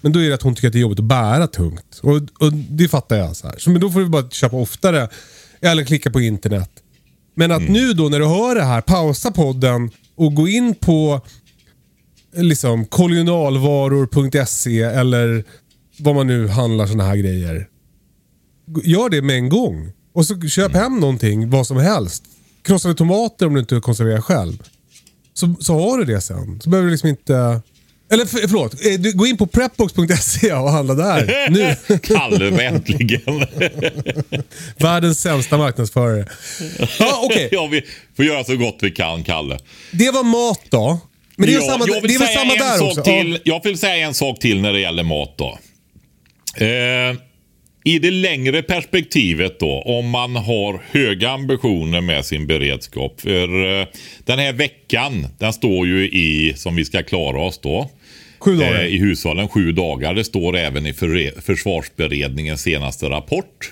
Men då är det att hon tycker att det är jobbigt att bära tungt. Och det fattar jag så här. Så men då får vi bara köpa oftare. Eller klicka på internet. Men att nu då när du hör det här, pausa podden och gå in på liksom kolonialvaror.se eller vad man nu handlar såna här grejer. Gör det med en gång. Och så köp hem någonting, vad som helst. Krossade tomater om du inte konserverar själv. Så har du det sen. Så behöver du liksom inte... Eller förlåt, gå in på Preppbox.se och handla där nu. Kalle, äntligen. Världens sämsta marknadsförare. Ja, okej. Ja, vi får göra så gott vi kan, Kalle. Det var mat då. Men det är samma, jag vill det är säga samma en där sak också. Till, jag vill säga en sak till när det gäller mat då. I det längre perspektivet då, om man har höga ambitioner med sin beredskap. För den här veckan, den står ju i, som vi ska klara oss då, 7 dagar. I hushållen 7 dagar. Det står även i försvarsberedningens senaste rapport.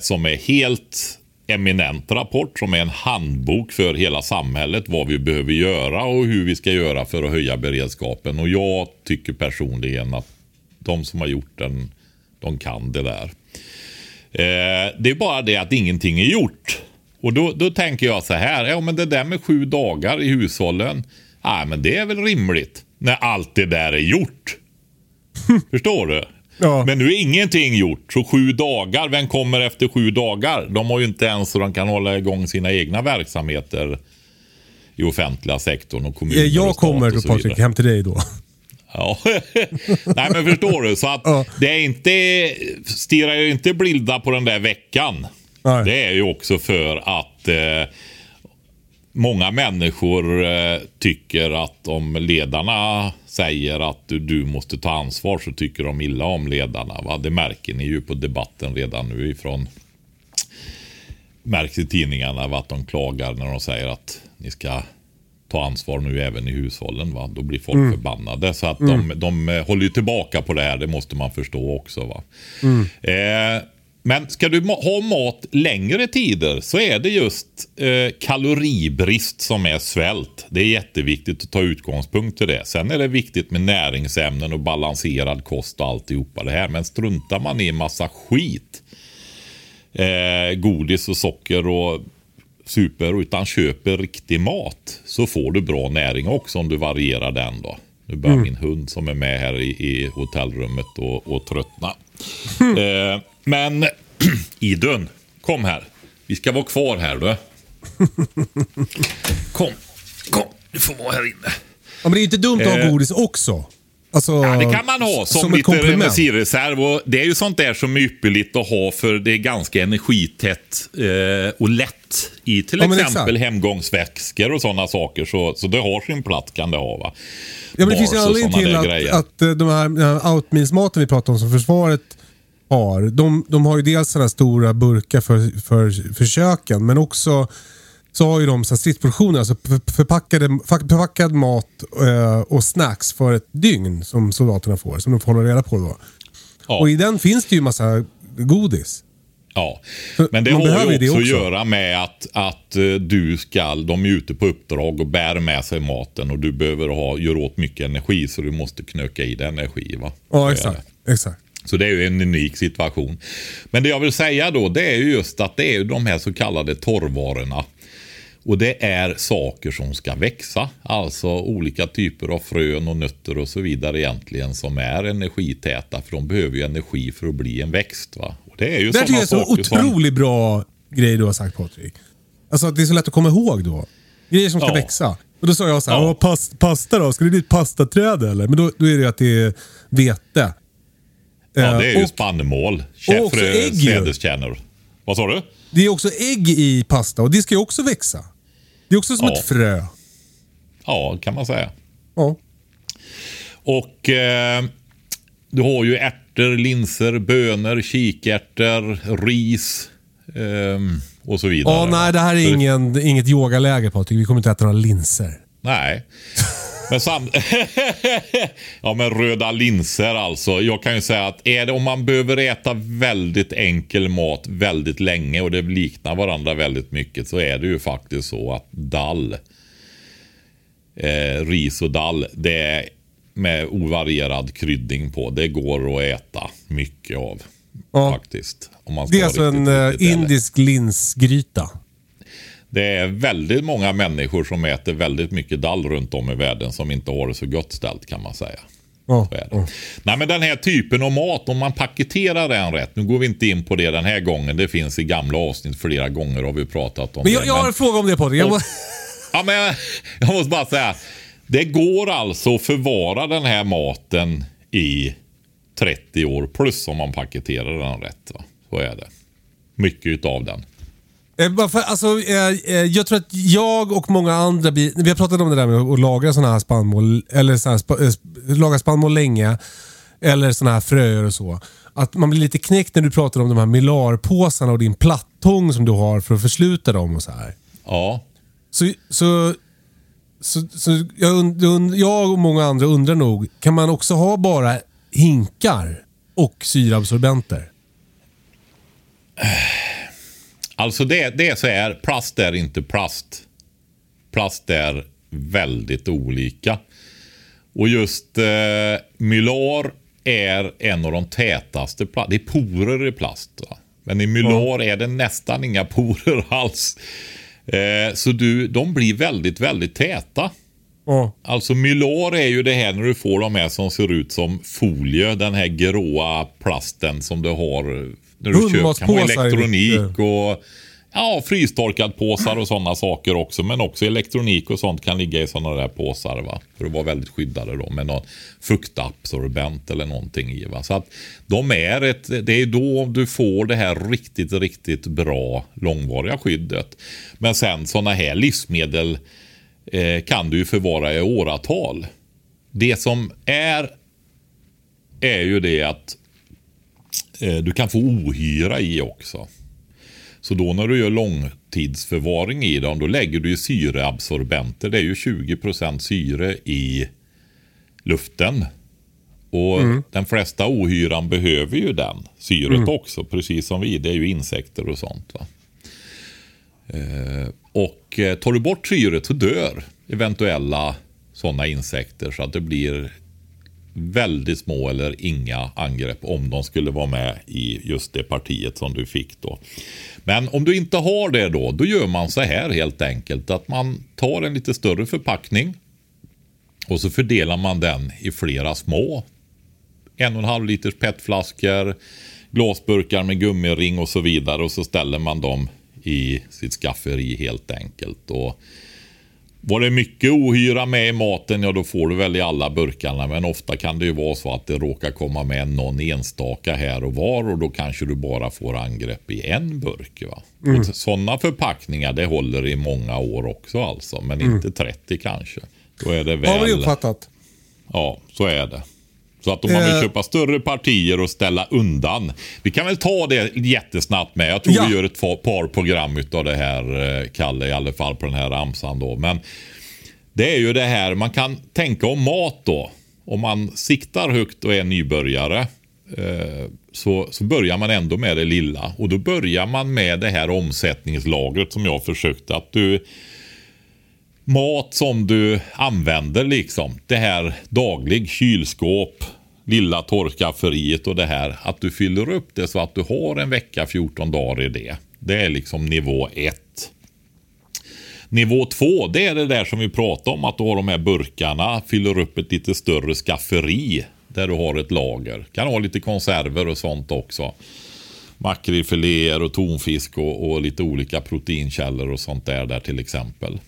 Som är helt eminent rapport, som är en handbok för hela samhället. Vad vi behöver göra och hur vi ska göra för att höja beredskapen. Och jag tycker personligen att de som har gjort den, de kan det där. Det är bara det att ingenting är gjort. Och då tänker jag så här. Ja men det där med 7 dagar i hushållen. Nej men det är väl rimligt. När allt det där är gjort. Förstår du? Ja. Men nu är ingenting gjort. Så 7 dagar. Vem kommer efter 7 dagar? De har ju inte ens så de kan hålla igång sina egna verksamheter. I offentliga sektorn och kommuner. Jag och kommer då Patrik hem till dig då. Ja. Nej men förstår du så att det är inte stirrar ju inte blinda på den där veckan. Nej. Det är ju också för att många människor tycker att om ledarna säger att du måste ta ansvar så tycker de illa om ledarna, va? Det märker ni ju på debatten redan nu ifrån märks i tidningarna, va? Att de klagar när de säger att ni ska ta ansvar nu även i hushållen, va? Då blir folk förbannade. Så att de håller ju tillbaka på det här. Det måste man förstå också, va? Men ska du ha mat längre tider så är det just kaloribrist som är svält. Det är jätteviktigt att ta utgångspunkt till det. Sen är det viktigt med näringsämnen och balanserad kost och alltihopa det här. Men struntar man i en massa skit, godis och socker och super, utan köper riktig mat så får du bra näring också om du varierar den då. Nu börjar min hund som är med här i hotellrummet och tröttna. Men Idun, kom här. Vi ska vara kvar här då. Kom, du får vara här inne. Ja, men det är ju inte dumt att ha godis också. Alltså, ja, det kan man ha som lite energireserv och det är ju sånt där som är ypperligt att ha för det är ganska energitätt och lätt i till exempel hemgångsväxter och sådana saker så det har sin plats kan det ha, va? Ja men det finns ju anledning till att de här Outmills-maten vi pratar om som försvaret har, de har ju dels sådana stora burkar för köken men också så har ju de stridsportioner, alltså förpackad mat och snacks för ett dygn som soldaterna får, som de får hålla reda på då. Ja. Och i den finns det ju massa godis. Ja, men det har ju också att göra med att de är ute på uppdrag och bär med sig maten och du behöver göra åt mycket energi så du måste knöka i den energi, va? Ja, exakt. Så det är ju en unik situation. Men det jag vill säga då, det är ju just att det är de här så kallade torrvarorna. Och det är saker som ska växa. Alltså olika typer av frön och nötter och så vidare egentligen som är energitäta. För de behöver ju energi för att bli en växt, va? Och det är ju sådana saker som... Det är en otroligt bra grej du har sagt, Patrik. Alltså det är så lätt att komma ihåg då. Grejer som ska växa. Och då sa jag så här, pasta då? Ska det bli ett pastaträd eller? Men då är det att det är vete. Ja, det är ju spannmål. Och också ägg. Sädeskärnor. Vad sa du? Det är också ägg i pasta och det ska ju också växa. Det är också som ett frö. Ja, kan man säga. Ja. Och du har ju ärtor, linser, bönor, kikärtor, ris och så vidare. Ja, nej, det här är inget yogaläger, Patrik. Vi kommer inte äta några linser. Nej. Men ja, men röda linser alltså. Jag kan ju säga att är det, om man behöver äta väldigt enkel mat väldigt länge och det liknar varandra väldigt mycket, så är det ju faktiskt så att dall, ris och dall, det är med ovarierad kryddning på, det går att äta mycket av, ja, faktiskt. Om man ska, det är alltså en indisk linsgryta. Det är väldigt många människor som äter väldigt mycket dall runt om i världen som inte har det så gott ställt, kan man säga. Ja, ja. Nej, men den här typen av mat, om man paketerar den rätt, nu går vi inte in på det den här gången, det finns i gamla avsnitt flera gånger har vi pratat om. Men jag har en fråga om det, Patrik. Ja, men jag måste bara säga, det går alltså att förvara den här maten i 30 år plus om man paketerar den rätt, va? Så är det. Mycket utav den. Alltså, jag tror att jag och många andra, vi har pratat om det där med att lagra såna här spannmål, eller så här laga spannmål länge, eller såna här fröer och så, att man blir lite knäckt när du pratar om de här millarpåsarna och din plattång som du har för att försluta dem och så här. Ja. Så jag och många andra undrar nog, kan man också ha bara hinkar och syraabsorbenter? Alltså det är så här, plast är inte plast. Plast är väldigt olika. Och just mylar är en av de tätaste plast. Det är porer i plast, va? Men i mylar är det nästan inga porer alls. Så de blir väldigt, väldigt täta. Alltså mylar är ju det här när du får de här som ser ut som folie, den här gråa plasten som du har när du köper elektronik och frystorkad påsar och sådana saker också, men också elektronik och sånt kan ligga i sådana där påsar, va, för att vara väldigt skyddade då med någon fuktabsorbent eller någonting i, va, så att det är då du får det här riktigt, riktigt bra långvariga skyddet. Men sen sådana här livsmedel kan du ju förvara i åratal. Det som är ju det att du kan få ohyra i också. Så då när du gör långtidsförvaring i dem, då lägger du ju syreabsorbenter. Det är ju 20% syre i luften. Och den flesta ohyran behöver ju den syret också. Precis som vi, det är ju insekter och sånt, va. Och tar du bort syret så dör eventuella sådana insekter, så att det blir väldigt små eller inga angrepp om de skulle vara med i just det partiet som du fick då. Men om du inte har det då gör man så här helt enkelt, att man tar en lite större förpackning och så fördelar man den i flera små 1,5 liters petflaskor, glasburkar med gummiring och så vidare, och så ställer man dem i sitt skafferi helt enkelt. Och var det mycket ohyra med i maten, ja, då får du väl i alla burkarna, men ofta kan det ju vara så att det råkar komma med någon enstaka här och var, och då kanske du bara får angrepp i en burk, va? Och sådana förpackningar, det håller i många år också alltså, men inte 30 kanske. Då är det väl... Har vi uppfattat? Ja, så är det. Så att om man vill köpa större partier och ställa undan. Vi kan väl ta det jättesnabbt med. Jag tror vi gör ett par program utav det här, Kalle, i alla fall på den här ramsan då. Men det är ju det här, man kan tänka om mat då. Om man siktar högt och är nybörjare, så börjar man ändå med det lilla. Och då börjar man med det här omsättningslagret som jag försökte, att du... Mat som du använder liksom, det här daglig kylskåp, lilla torrskafferiet och det här, att du fyller upp det så att du har en vecka, 14 dagar i det. Det är liksom nivå 1. Nivå 2, det är det där som vi pratade om, att du har de här burkarna, fyller upp ett lite större skafferi där du har ett lager. Kan ha lite konserver och sånt också. Makrillfiléer och tonfisk och lite olika proteinkällor och sånt där till exempel.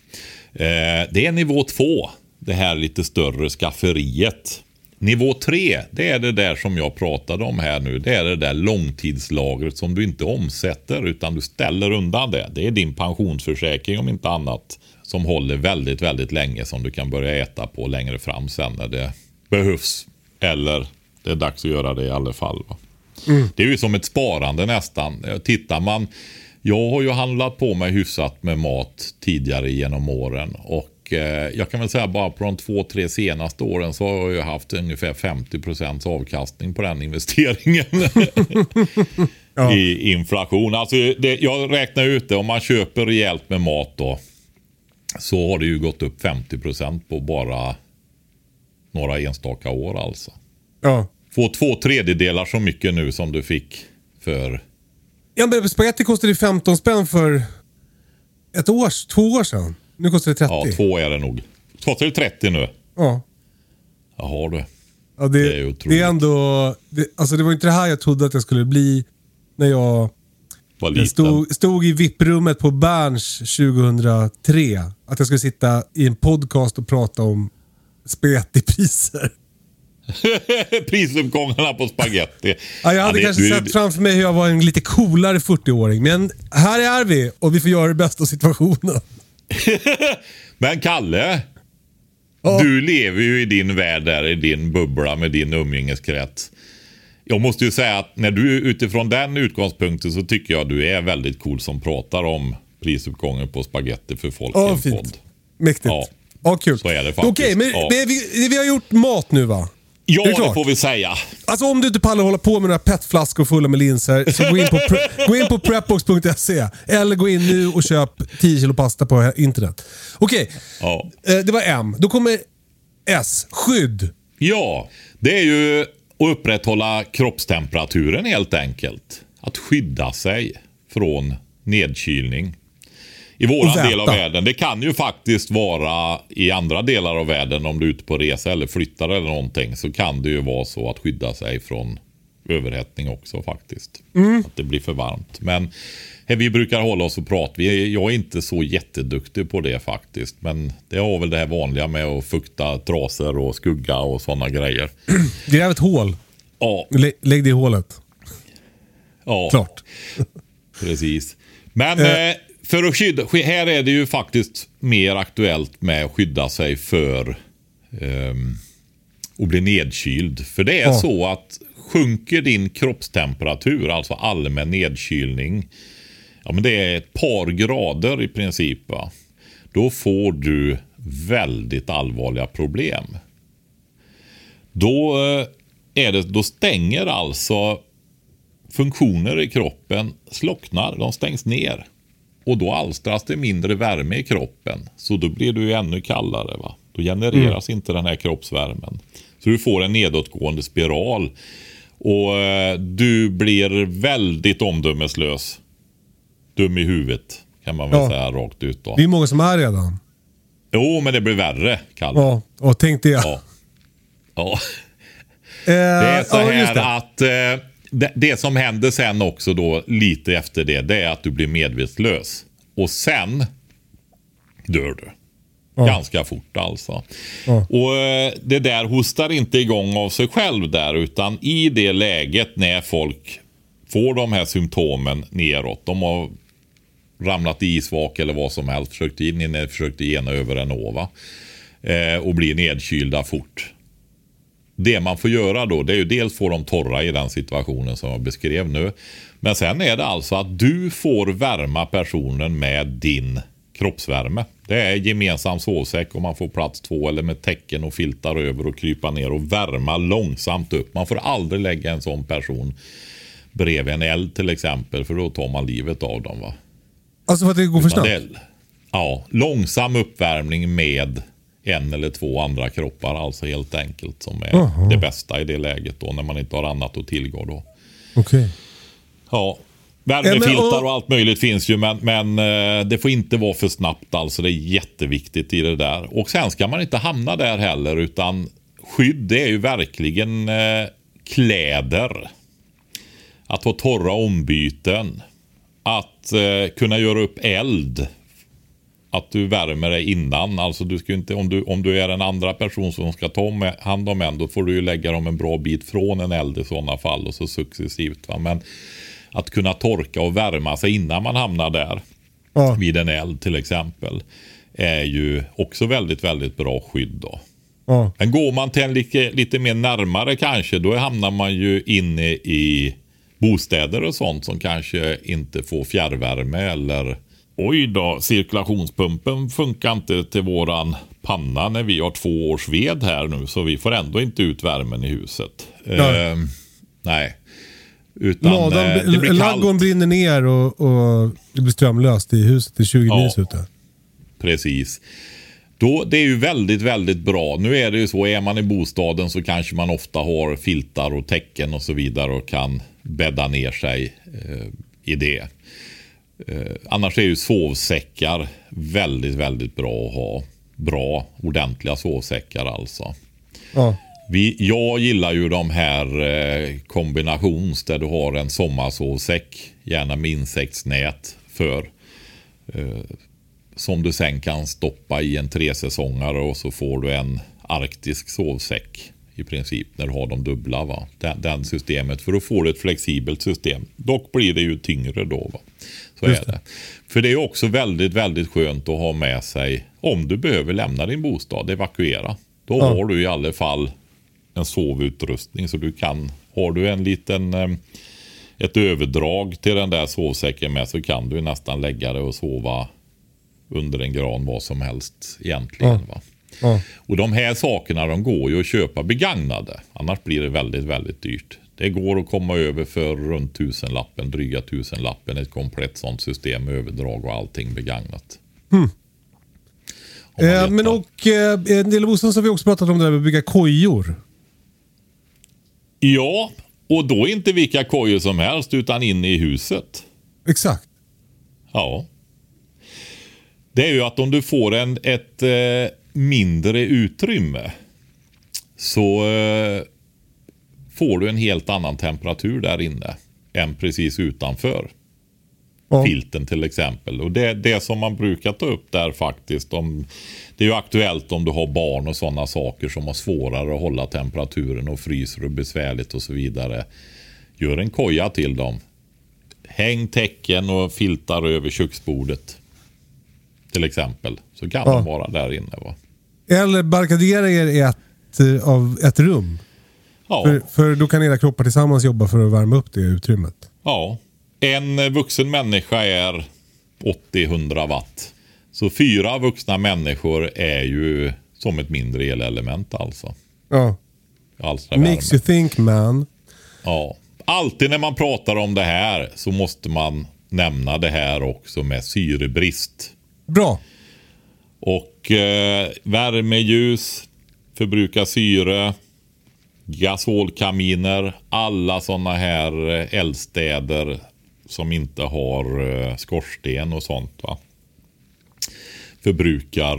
Det är nivå 2, det här lite större skafferiet. Nivå 3, det är det där som jag pratade om här nu. Det är det där långtidslagret som du inte omsätter, utan du ställer undan det. Det är din pensionsförsäkring om inte annat. som håller väldigt, väldigt länge, som du kan börja äta på längre fram sen när det behövs. Eller det är dags att göra det i alla fall. Va? Mm. Det är ju som ett sparande nästan. Tittar man, jag har ju handlat på mig hyfsat med mat tidigare genom åren, och jag kan väl säga bara på de 2-3 senaste åren så har jag ju haft ungefär 50% avkastning på den investeringen. Ja. I inflation. Alltså det, jag räknar ut det, om man köper rejält med mat då, så har det ju gått upp 50% på bara några enstaka år alltså. Ja. Få 2/3 så mycket nu som du fick för... Ja, men spagetti kostade ju 15 spänn för 2 år sedan. Nu kostar det 30. Ja, 2 är det nog. Kostar det 30 nu? Ja. Jaha du. Ja, det är otroligt. Det är ändå... Alltså det var inte det här jag trodde att jag skulle bli när jag... Stod i VIP-rummet på Berns 2003. Att jag skulle sitta i en podcast och prata om spagettipriser. Prisuppgångarna på spagetti. Ja, jag hade kanske sett framför mig hur jag var en lite coolare 40-åring. Men här är vi och vi får göra det bästa av situationen. Men Kalle, ja. Du lever ju i din värld där, i din bubbla med din umgängeskrets. Jag måste ju säga att när du utifrån den utgångspunkten så tycker jag du är väldigt cool som pratar om prisuppgången på spagetti för folk i en fint. Podd. Mäktigt. Ja, kul. Så är det faktiskt. Okej, men ja. vi har gjort mat nu va? Ja, det får vi säga. Alltså om du inte pallar hålla på med några petflaskor fulla med linser så gå in på Preppbox.se eller gå in nu och köp 10 kilo pasta på internet. Okej, ja. Det var M. Då kommer S. Skydd. Ja, det är ju... Och upprätthålla kroppstemperaturen helt enkelt. Att skydda sig från nedkylning. I våran del av världen. Det kan ju faktiskt vara i andra delar av världen. Om du är ute på resa eller flyttar eller någonting. Så kan det ju vara så att skydda sig från överhettning också faktiskt. Mm. Att det blir för varmt. Men vi brukar hålla oss och prata. Jag är inte så jätteduktig på det faktiskt. Men det har väl det här vanliga med att fukta trasor och skugga och sådana grejer. Det är ett hål. Ja. Lägg det i hålet. Ja. Klart. Precis. Men för att skydda... Här är det ju faktiskt mer aktuellt med att skydda sig för att bli nedkyld. För det är så att sjunker din kroppstemperatur, alltså allmän nedkylning, ja men det är ett par grader i princip va? Då får du väldigt allvarliga problem. Då stänger alltså funktioner i kroppen, slocknar, de stängs ner. Och då alstras det mindre värme i kroppen, så då blir du ju ännu kallare va? Då genereras inte den här kroppsvärmen. Så du får en nedåtgående spiral. Och du blir väldigt omdömeslös. Dum i huvudet kan man väl säga rakt ut då. Det är många som är redan. Jo, men det blir värre, Kalle. Ja, och tänkte jag. Ja. Det är så här att det som händer sen också då lite efter det är att du blir medvetslös. Och sen dör du. Ganska fort alltså. Och det där hostar inte igång av sig själv där, utan i det läget när folk får de här symptomen neråt, de har ramlat i isvak eller vad som helst, försökt gena över en åva och blir nedkylda fort. Det man får göra då, det är ju dels få dem torra i den situationen som jag beskrev nu, men sen är det alltså att du får värma personen med din kroppsvärme. Det är gemensam sovsäck och man får plats 2 eller med täcken och filtar över och krypa ner och värma långsamt upp. Man får aldrig lägga en sån person bredvid en eld till exempel, för då tar man livet av dem va? Alltså för att det går för snabbt? Ja, långsam uppvärmning med 1 eller 2 andra kroppar alltså helt enkelt, som är det bästa i det läget då när man inte har annat att tillgå då. Okej. Ja. Värmefiltar och allt möjligt finns ju, men det får inte vara för snabbt alltså, det är jätteviktigt i det där. Och sen ska man inte hamna där heller, utan skydd det är ju verkligen kläder. Att ha torra ombyten, att kunna göra upp eld, att du värmer dig innan. Alltså du ska inte, om du är en andra person som ska ta hand om en, då får du ju lägga dem en bra bit från en eld i sådana fall och så successivt va, men att kunna torka och värma sig innan man hamnar där vid en eld till exempel. är ju också väldigt, väldigt bra skydd då. Ja. Men går man till en lite mer närmare kanske, då hamnar man ju inne i bostäder och sånt som kanske inte får fjärrvärme eller... Oj då, cirkulationspumpen funkar inte till våran panna när vi har 2 års ved här nu, så vi får ändå inte ut värmen i huset. Nej. Nej. Utan det blir kallt. Laggon brinner ner och det blir strömlöst i huset. Det är 20 minus ute. Precis. Då, det är ju väldigt, väldigt bra. Nu är det ju så, är man i bostaden så kanske man ofta har filtar och täcken och så vidare och kan bädda ner sig i det. Annars är ju sovsäckar väldigt, väldigt bra att ha. Bra, ordentliga sovsäckar alltså. Ja. Jag gillar ju de här kombinations där du har en sommarsovsäck, gärna med insektsnät som du sen kan stoppa i en 3-säsongare och så får du en arktisk sovsäck i princip när du har de dubbla, va? Den systemet, för då får du ett flexibelt system. Dock blir det ju tyngre då, va? Så är det. För det är också väldigt, väldigt skönt att ha med sig om du behöver lämna din bostad, evakuera. Då har du i alla fall en sovutrustning, så du kan, har du en liten ett överdrag till den där sovsäcken med, så kan du nästan lägga det och sova under en gran vad som helst egentligen, va? Ja. Och de här sakerna, de går ju att köpa begagnade. Annars blir det väldigt, väldigt dyrt. Det går att komma över för runt 1000-lappen, dryga 1000-lappen, ett komplett sånt system med överdrag och allting begagnat. Men och en del bostaden så har vi också pratat om det där med att bygga kojor. Ja, och då inte vilka kojor som helst, utan inne i huset. Exakt. Ja. Det är ju att om du får ett mindre utrymme, så får du en helt annan temperatur där inne än precis utanför filten till exempel. Och det som man brukar ta upp där faktiskt, det är ju aktuellt om du har barn och sådana saker som har svårare att hålla temperaturen och fryser och besvärligt och så vidare. Gör en koja till dem. Häng täcken och filtar över köksbordet till exempel, så kan de vara där inne, va? Eller barrikadera er i ett rum. Ja. För då kan era kroppar tillsammans jobba för att värma upp det utrymmet. Ja. En vuxen människa är 80-100 watt. Så 4 vuxna människor är ju som ett mindre elelement alltså. Ja. Alltså makes you think, man. Ja. Alltid när man pratar om det här så måste man nämna det här också med syrebrist. Bra. Och värmeljus, förbrukar syre, gasolkaminer, alla sådana här eldstäder som inte har skorsten och sånt, va? Förbrukar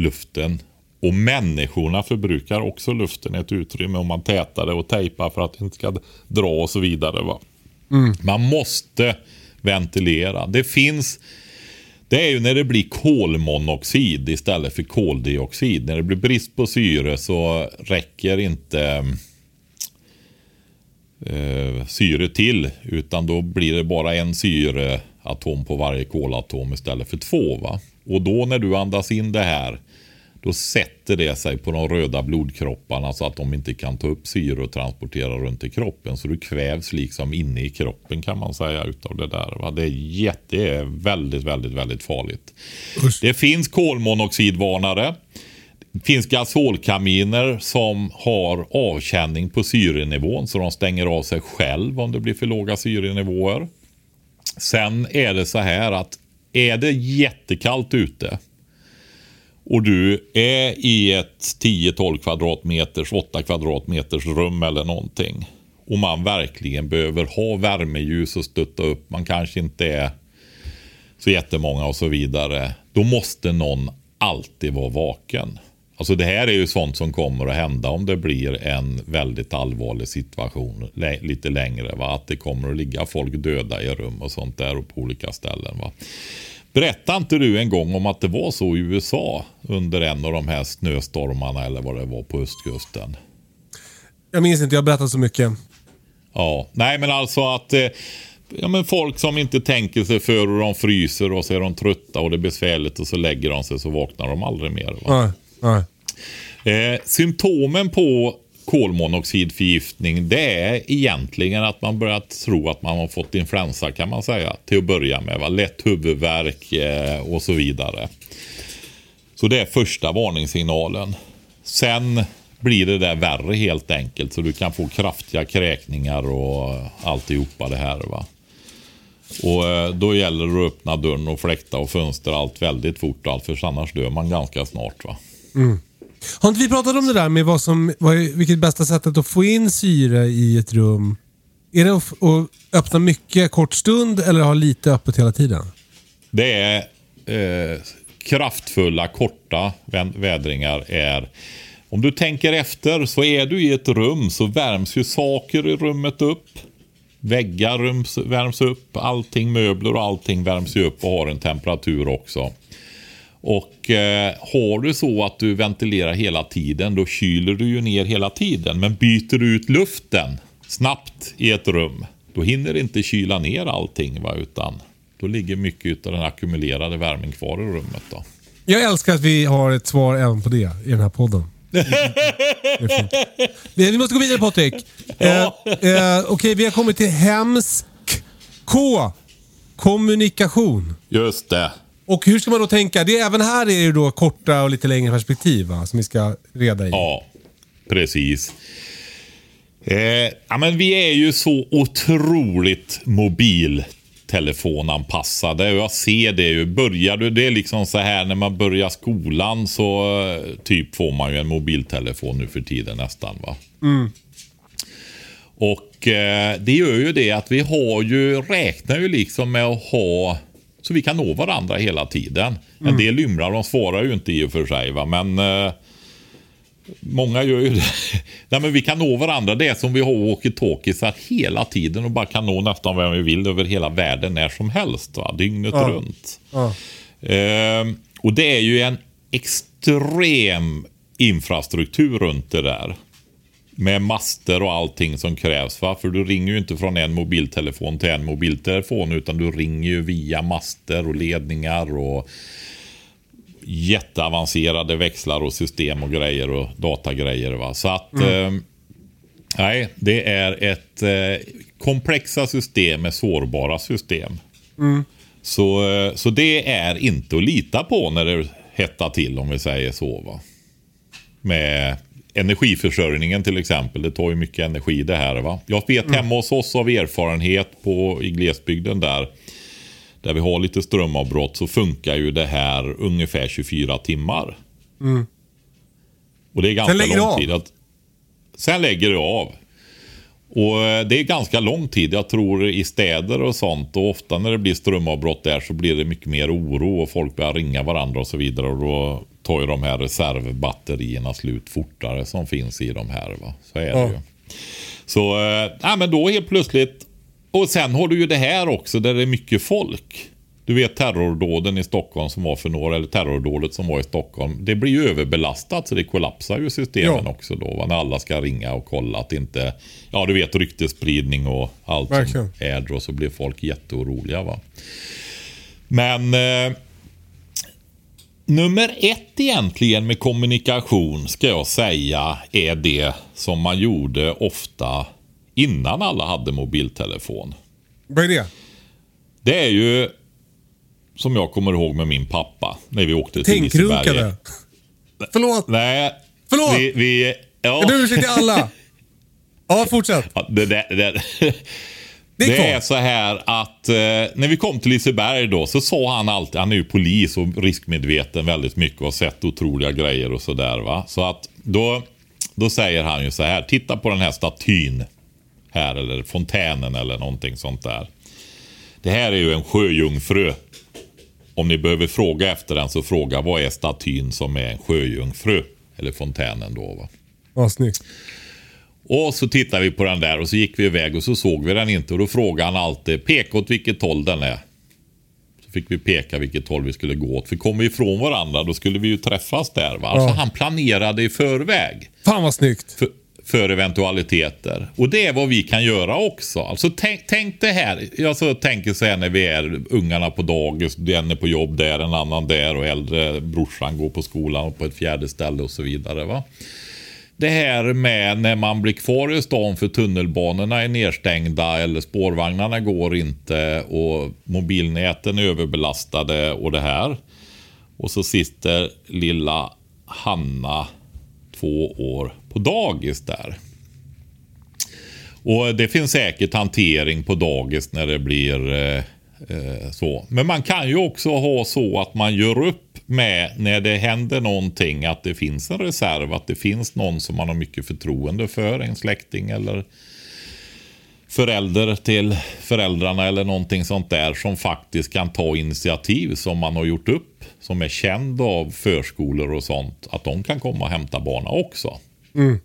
luften. Och människorna förbrukar också luften i ett utrymme om man tätar det och tejpar för att det inte ska dra och så vidare, va? Mm. Man måste ventilera. Det är ju när det blir kolmonoxid istället för koldioxid. När det blir brist på syre så räcker inte syre till. Utan då blir det bara en syreatom på varje kolatom istället för 2, va? Och då när du andas in det här, då sätter det sig på de röda blodkropparna så att de inte kan ta upp syre och transportera runt i kroppen. Så du kvävs liksom inne i kroppen, kan man säga, utav det där, va? Det är väldigt, väldigt, väldigt farligt. Usch. Det finns kolmonoxidvarnare. Det finns gasolkaminer som har avkänning på syrenivån, så de stänger av sig själv om det blir för låga syrenivåer. Sen är det så här att är det jättekallt ute och du är i ett 10-12 kvadratmeters, 8 kvadratmeters rum eller någonting, och man verkligen behöver ha värmeljus och stötta upp, man kanske inte är så jättemånga och så vidare, då måste någon alltid vara vaken. Alltså det här är ju sånt som kommer att hända om det blir en väldigt allvarlig situation lite längre, va? Att det kommer att ligga folk döda i rum och sånt där och på olika ställen, va? Berättade inte du en gång om att det var så i USA under en av de här snöstormarna eller vad det var på östkusten? Jag minns inte, jag berättade så mycket. Ja, nej men alltså att ja, men folk som inte tänker sig för, och de fryser och så är de trötta och det är besvärligt och så lägger de sig, så vaknar de aldrig mer. Va? Nej, nej. Symptomen på kolmonoxidförgiftning, det är egentligen att man börjar tro att man har fått influensa, kan man säga, till att börja med. Va? Lätt huvudvärk och så vidare. Så det är första varningssignalen. Sen blir det där värre helt enkelt, så du kan få kraftiga kräkningar och alltihopa det här, va. Och då gäller det att öppna dörren och fläkta och fönster allt väldigt fort och allt, för annars dör man ganska snart, va. Mm. Har inte vi pratat om det där med vilket bästa sättet att få in syre i ett rum? Är det att öppna mycket kort stund eller ha lite öppet hela tiden? Det är kraftfulla korta vädringar är. Om du tänker efter, så är du i ett rum så värms ju saker i rummet upp. Väggar värms upp, allting, möbler och allting värms ju upp och har en temperatur också. Och har du så att du ventilerar hela tiden, då kyler du ju ner hela tiden. Men byter du ut luften snabbt i ett rum, då hinner det inte kyla ner allting, va, utan då ligger mycket av den ackumulerade värmen kvar i rummet då. Jag älskar att vi har ett svar även på det i den här podden. Vi måste gå vidare, Patrik. Ja. Okej, vi har kommit till hemsk K, kommunikation. Just det. Och hur ska man då tänka? Det, även här är det då korta och lite längre perspektiv, va, som vi ska reda i. Ja, precis. Ja, men vi är ju så otroligt mobiltelefonanpassade. Jag ser det ju. Börjar du det liksom så här när man börjar skolan, så typ får man ju en mobiltelefon nu för tiden nästan, va? Mm. Och det gör ju det att vi har ju, räknar ju liksom med att ha, så vi kan nå varandra hela tiden. En del ymrar, de svarar ju inte i och för sig, va? Men många gör ju det. Nej, men vi kan nå varandra. Det är som vi har walkie-talkies hela tiden och bara kan nå nästan vem vi vill över hela världen när som helst, va? Dygnet runt. Och det är ju en extrem infrastruktur runt det där, med master och allting som krävs, va? För du ringer ju inte från en mobiltelefon till en mobiltelefon, utan du ringer ju via master och ledningar och jätteavancerade växlar och system och grejer och datagrejer, va? Så att nej, det är ett komplexa system med sårbara system. Så det är inte att lita på när det hettar till, om vi säger så, va? Med energiförsörjningen till exempel, det tar ju mycket energi det här, va? Jag vet hemma hos oss av erfarenhet i glesbygden där vi har lite strömavbrott, så funkar ju det här ungefär 24 timmar. Och det är ganska lång tid. Sen lägger det av. Och det är ganska lång tid. Jag tror i städer och sånt, och ofta när det blir strömavbrott där, så blir det mycket mer oro och folk börjar ringa varandra och så vidare, och då tar ju de här reservbatterierna slut fortare som finns i de här, va? Så är det ju. Så men då helt plötsligt. Och sen har du ju det här också där det är mycket folk. Du vet terrordåden i Stockholm som var för några, eller terrordådet som var i Stockholm. Det blir ju överbelastat, så det kollapsar ju systemen också då, va? När alla ska ringa och kolla att inte, ja du vet, ryktespridning och allt som är då, så blir folk jätteoroliga, va. Men nummer ett egentligen med kommunikation, ska jag säga, är det som man gjorde ofta innan alla hade mobiltelefon. Vad är det? Det är ju, som jag kommer ihåg med min pappa, när vi åkte till Liseberg. Tänkrunkade. Förlåt. Nej. Förlåt. Ja. Du ursäkta alla. Ja, fortsätt. Det är så här att när vi kom till Liseberg då, så sa han alltid, han är ju polis och riskmedveten väldigt mycket och har sett otroliga grejer och sådär, va. Så att då säger han ju så här, titta på den här statyn här, eller fontänen eller någonting sånt där. Det här är ju en sjöjungfru. Om ni behöver fråga efter den, så fråga, vad är statyn som är en sjöjungfru? Eller fontänen då, va? Ja, snyggt. Och så tittar vi på den där och så gick vi iväg och så såg vi den inte. Och då frågade han alltid, peka åt vilket håll den är. Så fick vi peka vilket håll vi skulle gå åt. För kom vi ifrån varandra, då skulle vi ju träffas där, va? Ja. Alltså han planerade i förväg. Fan vad snyggt. För för eventualiteter. Och det är vad vi kan göra också. Alltså tänk det här. Jag så tänker så här när vi är ungarna på dagis. Den är på jobb där, en annan där och äldre brorsan går på skolan och på ett fjärde ställe och så vidare, va. Det här med när man blir kvar i stan för tunnelbanorna är nedstängda eller spårvagnarna går inte och mobilnäten är överbelastade och det här. Och så sitter lilla Hanna 2 år på dagis där. Och det finns säkert hantering på dagis när det blir så. Men man kan ju också ha så att man gör upp med när det händer någonting att det finns en reserv, att det finns någon som man har mycket förtroende för, en släkting eller förälder till föräldrarna eller någonting sånt där som faktiskt kan ta initiativ som man har gjort upp, som är känd av förskolor och sånt, att de kan komma och hämta barna också. Mm.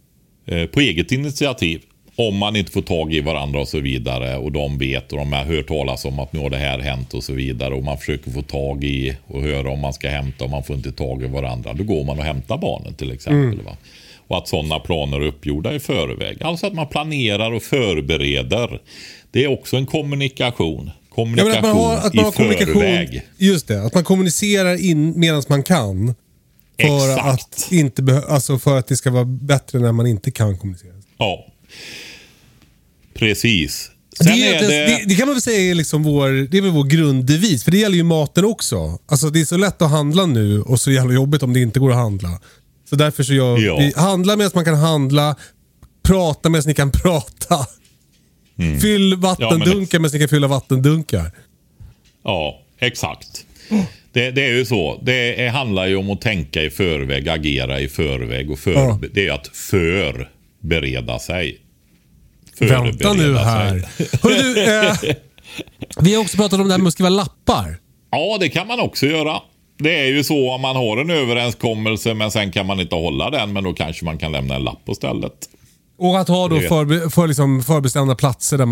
På eget initiativ. Om man inte får tag i varandra och så vidare och de vet och de har hört talas om att nu har det här hänt och så vidare och man försöker få tag i och höra om man ska hämta och man får inte tag i varandra, då går man och hämtar barnen till exempel. Mm. Va? Och att sådana planer är uppgjorda i förväg. Alltså att man planerar och förbereder. Det är också en kommunikation. Kommunikation, ja, att man har kommunikation. Just det, att man kommunicerar in medan man kan. För exakt. Att inte alltså för att det ska vara bättre när man inte kan kommunicera. Ja. Precis. Det kan man väl säga är liksom vår grunddevis, för det gäller ju maten också. Alltså det är så lätt att handla nu och så jävla jobbigt om det inte går att handla. Så därför så handla medan man kan handla, prata medan ni kan prata. Mm. Fyll vattendunkar medan ni kan fylla vattendunkar. Ja, exakt. Oh. Det är ju så. Det handlar ju om att tänka i förväg, agera i förväg och det är ju att förbereda sig. Vänta nu här. Hörru du, vi har också pratat om det här med att skriva lappar. Ja, det kan man också göra. Det är ju så om man har en överenskommelse men sen kan man inte hålla den, men då kanske man kan lämna en lapp på stället. Och att ha då liksom förbestämda platser där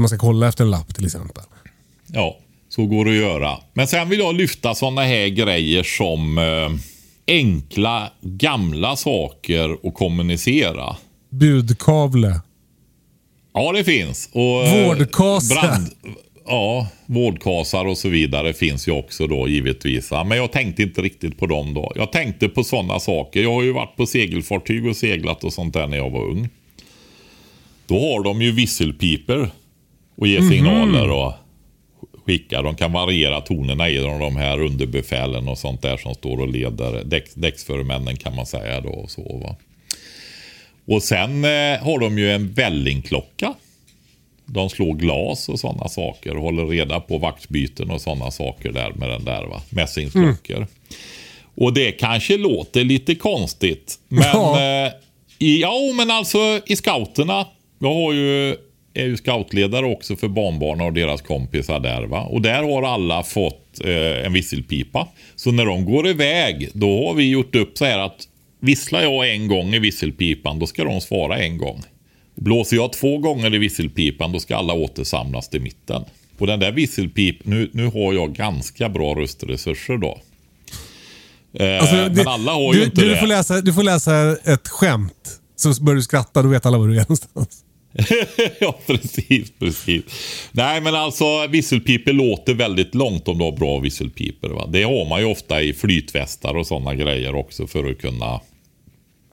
man ska kolla efter en lapp till exempel. Ja, så går det att göra. Men sen vill jag lyfta sådana här grejer som enkla gamla saker att kommunicera. Budkavle. Ja, det finns. Och vårdkasar och så vidare finns ju också då givetvis. Men jag tänkte inte riktigt på dem då. Jag tänkte på sådana saker. Jag har ju varit på segelfartyg och seglat och sånt där när jag var ung. Då har de ju visselpiper och ger signaler och skickar. De kan variera tonerna i de här underbefälen och sånt där som står och leder. Däcksförmännen kan man säga då och så, va. Och sen har de ju en vällingklocka. De slår glas och sådana saker. Och håller reda på vaktbyten och sådana saker där med den där, va? Mässingsklockor. Mm. Och det kanske låter lite konstigt. Men men alltså i scouterna. Jag är ju scoutledare också för barnbarn och deras kompisar där, va? Och där har alla fått en visselpipa. Så när de går iväg, då har vi gjort upp så här att visslar jag en gång i visselpipan, då ska de svara en gång. Blåser jag 2 gånger i visselpipan, då ska alla återsamlas till mitten. Och den där visselpipan, nu har jag ganska bra röstresurser då. Alltså, men alla har ju inte det. Du får läsa ett skämt, så börjar du skratta, då vet alla var du är någonstans. Ja, precis. Nej, men alltså visselpiper låter väldigt långt om du har bra visselpiper, va? Det har man ju ofta i flytvästar och sådana grejer också för att kunna...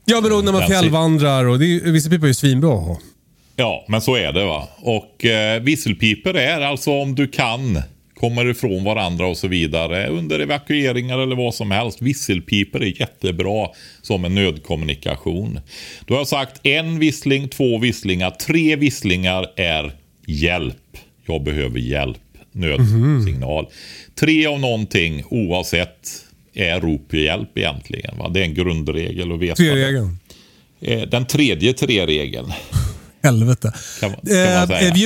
Ja, men då när man fjällvandrar och visselpiper är ju svinbra. Ja, men så är det, va. Och visselpiper är alltså om du kan komma ifrån varandra och så vidare under evakueringar eller vad som helst. Visselpiper är jättebra som en nödkommunikation. Då har jag sagt 1 vissling, 2 visslingar, 3 visslingar är hjälp. Jag behöver hjälp. Nödsignal. 3 av någonting oavsett är rop i hjälp egentligen, va? Det är en grundregel att veta. 3-regeln. Den 3:e 3-regeln. Helvete.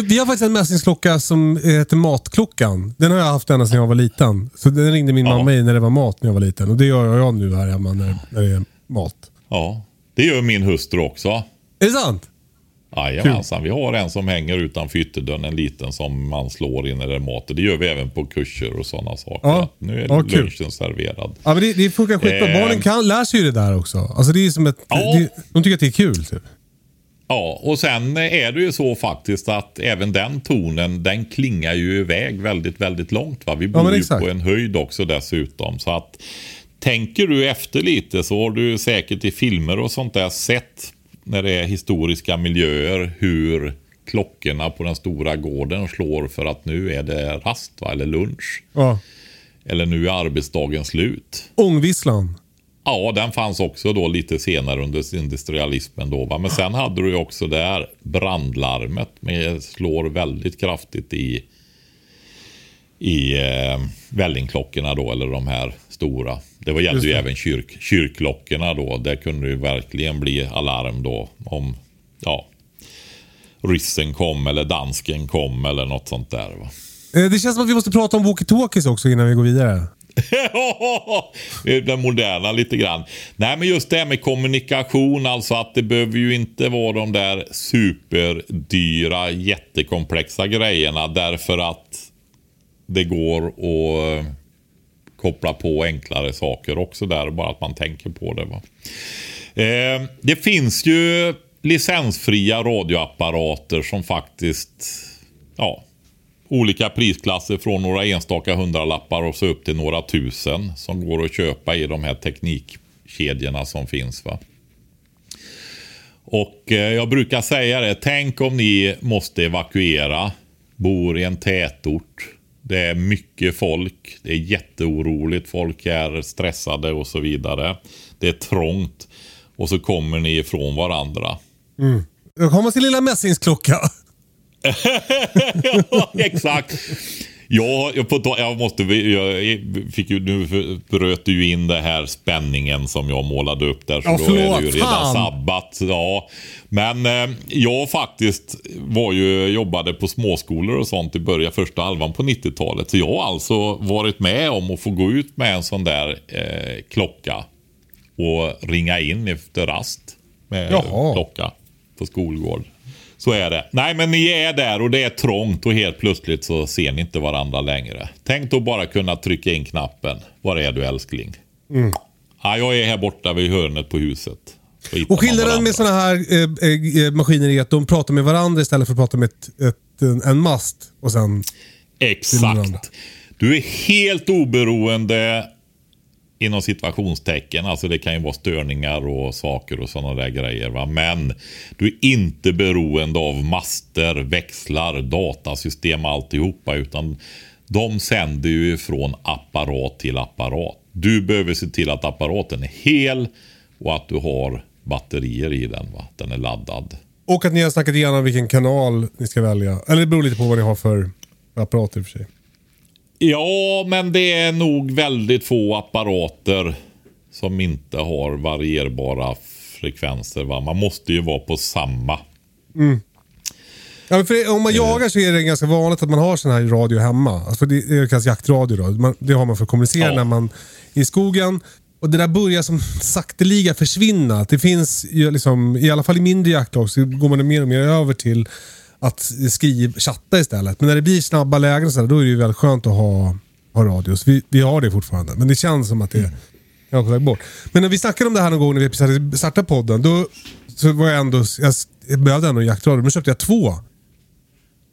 Vi har faktiskt en mässingsklocka som heter matklockan. Den har jag haft ända sedan jag var liten. Så den ringde min mamma i när det var mat när jag var liten. Och det gör jag nu här hemma när det är mat. Ja, det gör min hustru också. Är det sant? Jajamensan, vi har en som hänger utanför ytterdörren, en liten som man slår in när det är mat. Det gör vi även på kurser och sådana saker. Ja. Nu är lunchen serverad. Ja, men det funkar skitbra. Barnen lär sig ju det där också. Alltså det är som ett... De tycker att det är kul, typ. Ja, och sen är det ju så faktiskt att även den tonen, den klingar ju iväg väldigt, väldigt långt, va? Vi bor ju på en höjd också dessutom, så att tänker du efter lite så har du säkert i filmer och sånt där sett när det är historiska miljöer hur klockorna på den stora gården slår för att nu är det rast, va? Eller lunch. Ja. Eller nu är arbetsdagen slut. Ångvisslan. Ja, den fanns också då lite senare under industrialismen då, va? Men sen hade du ju också där brandlarmet, men slår väldigt kraftigt i vällingklockorna då, eller de här stora. Det var ju även kyrklockorna då, där kunde det verkligen bli alarm då om ryssen kom eller dansken kom eller något sånt där, va? Det känns som att vi måste prata om walkie-talkies också innan vi går vidare. Den moderna lite grann. Nej, men just det här med kommunikation, alltså att det behöver ju inte vara de där superdyra jättekomplexa grejerna, därför att det går att koppla på enklare saker också där, bara att man tänker på det, va? Det finns ju licensfria radioapparater som faktiskt olika prisklasser från några enstaka hundralappar och så upp till några tusen som går att köpa i de här teknikkedjorna som finns, va? Och jag brukar säga det, tänk om ni måste evakuera, bor i en tätort, det är mycket folk, det är jätteoroligt, folk är stressade och så vidare, det är trångt och så kommer ni ifrån varandra. Mm. Jag kommer till lilla mässingsklocka. Ja, exakt. Nu bröt du in det här spänningen som jag målade upp där, så då är det ju redan sabbat. Ja. Men jag faktiskt jobbade på småskolor och sånt i början, första halvan på 90-talet. Så jag har alltså varit med om att få gå ut med en sån där klocka och ringa in efter rast med klocka på skolgård. Så är det. Nej, men ni är där och det är trångt och helt plötsligt så ser ni inte varandra längre. Tänk då bara kunna trycka in knappen. Var är du, älskling? Mm. Ja, jag är här borta vid hörnet på huset. Och skillnaden med sådana här maskiner är att de pratar med varandra istället för att prata med en mast. Och sen exakt. Du är helt oberoende inom situationstecken, alltså det kan ju vara störningar och saker och sådana där grejer, va? Men du är inte beroende av master, växlar, datasystem, alltihopa, utan de sänder ju från apparat till apparat. Du behöver se till att apparaten är hel och att du har batterier i den, va? Den är laddad. Och att ni har snackat igenom vilken kanal ni ska välja, eller det beror lite på vad ni har för apparater för sig. Ja, men det är nog väldigt få apparater som inte har varierbara frekvenser, va? Man måste ju vara på samma. Mm. Ja, för om man jagar så är det ganska vanligt att man har sån här radio hemma. Alltså det är kanske jaktradio då. Det har man för att kommunicera när man är i skogen. Och det där börjar som sakteliga försvinna. Det finns ju liksom, i alla fall i mindre jaktlag så går man mer och mer över till att chatta istället. Men när det blir snabba lägen så där, då är det ju väldigt skönt att ha radio. Så vi har det fortfarande. Men det känns som att det är på väg bort. Men när vi snackade om det här någon gång när vi startade podden, då så var jag ändå, jag behövde ändå jaktradio. Men köpte jag 2.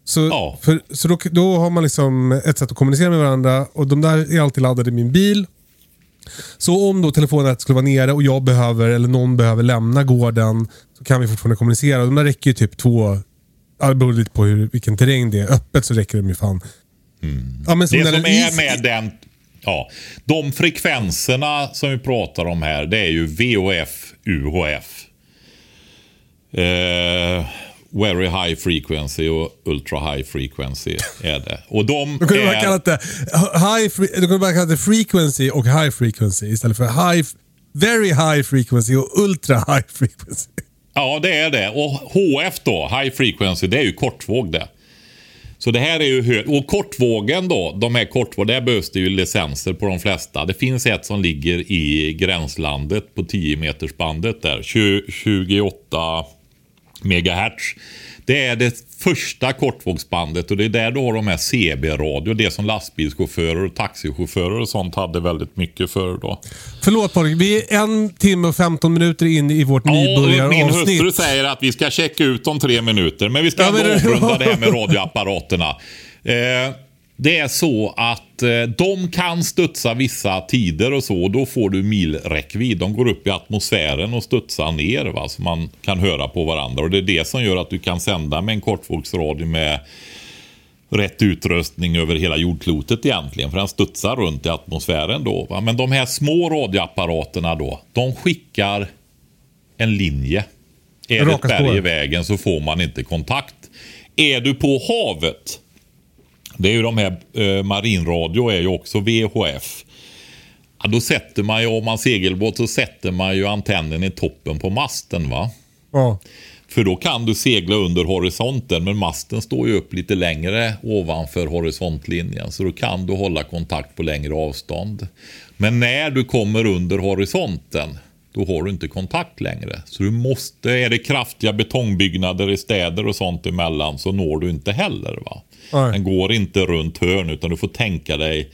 Så, så då har man liksom ett sätt att kommunicera med varandra. Och de där är alltid laddade i min bil. Så om då telefonet skulle vara nere och jag behöver, eller någon behöver lämna gården, så kan vi fortfarande kommunicera. Och de där räcker ju typ 2. Det beror lite på vilken terräng det är. Öppet så räcker det ju fan. Mm. Ja, men det som är med den... Ja, de frekvenserna som vi pratar om här, det är ju VHF, UHF. Very high frequency och ultra high frequency är det. Och de då kunde man kalla det frequency och high frequency istället för very high frequency och ultra high frequency. Ja, det är det. Och HF då, high frequency, det är ju kortvåg det. Så det här är ju och kortvågen då, där behövs det ju licenser på de flesta. Det finns ett som ligger i gränslandet på 10 metersbandet där, 28 megahertz. Det är det första kortvågsbandet, och det är där då de här CB-radio, det som lastbilschaufförer och taxichaufförer och sånt hade väldigt mycket för då. Förlåt Patrik, vi är 1 timme och 15 minuter in i vårt nybörjaravsnitt. Min hustru säger att vi ska checka ut om 3 minuter, men vi ska avrunda det här med radioapparaterna. Det är så att de kan studsa vissa tider och så, och då får du milräckvidd. De går upp i atmosfären och studsar ner, va? Så man kan höra på varandra. Och det är det som gör att du kan sända med en kortvågsradio med rätt utrustning över hela jordklotet egentligen. För den studsar runt i atmosfären då. Va? Men de här små radioapparaterna då, de skickar en linje. Är det ett berg i vägen så får man inte kontakt. Är du på havet... Det är ju de här, marinradio är ju också VHF. Ja, då sätter man ju, om man segelbåt så sätter man ju antennen i toppen på masten, va? Ja. För då kan du segla under horisonten, men masten står ju upp lite längre ovanför horisontlinjen. Så då kan du hålla kontakt på längre avstånd. Men när du kommer under horisonten, då har du inte kontakt längre. Så du måste, är det kraftiga betongbyggnader i städer och sånt emellan, så når du inte heller, va? Nej. Den går inte runt hörn, utan du får tänka dig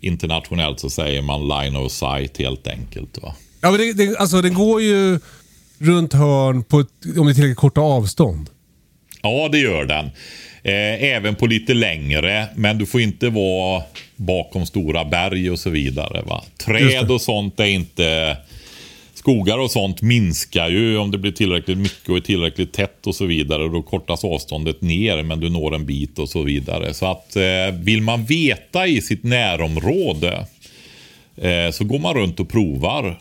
internationellt så säger man line of sight helt enkelt, va? Ja, men alltså den går ju runt hörn på ett, om det är tillräckligt korta avstånd. Ja, det gör den. Även på lite längre, men du får inte vara bakom stora berg och så vidare, va? Träd och sånt är inte... Skogar och sånt minskar ju om det blir tillräckligt mycket och är tillräckligt tätt och så vidare. Då kortas avståndet ner, men du når en bit och så vidare. Så att vill man veta i sitt närområde så går man runt och provar.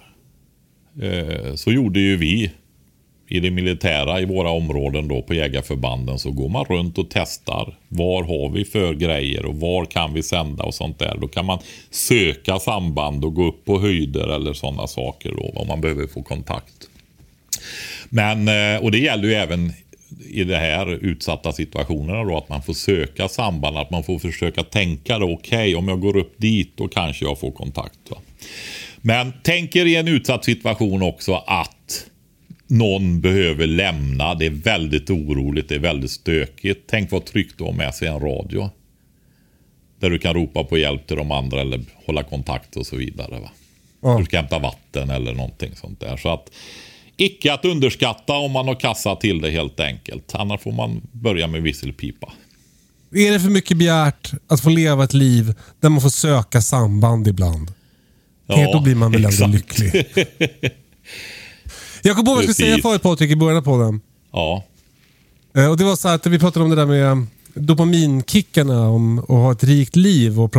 Så gjorde ju vi i det militära i våra områden då på jägarförbanden. Så går man runt och testar. Var har vi för grejer och var kan vi sända och sånt där. Då kan man söka samband och gå upp på höjder eller sådana saker då, om man behöver få kontakt. Men, och det gäller ju även i de här utsatta situationerna då, att man får söka samband, att man får försöka tänka då, okej, om jag går upp dit då kanske jag får kontakt, va? Men tänker i en utsatt situation också att någon behöver lämna. Det är väldigt oroligt. Det är väldigt stökigt. Tänk vad tryggt du har med sig en radio. Där du kan ropa på hjälp till de andra. Eller hålla kontakt och så vidare, va? Ja. Du ska hämta vatten eller någonting sånt där. Så att, icke att underskatta om man har kassa till det helt enkelt. Annars får man börja med visselpipa. Är det för mycket begärt att få leva ett liv där man får söka samband ibland? Ja, då blir man väl ändå lycklig. Jag kom på vad jag skulle säga förut, Patrik, i början på den. Ja. Och det var så att vi pratade om det där med dopaminkickarna, om att ha ett rikt liv, och vi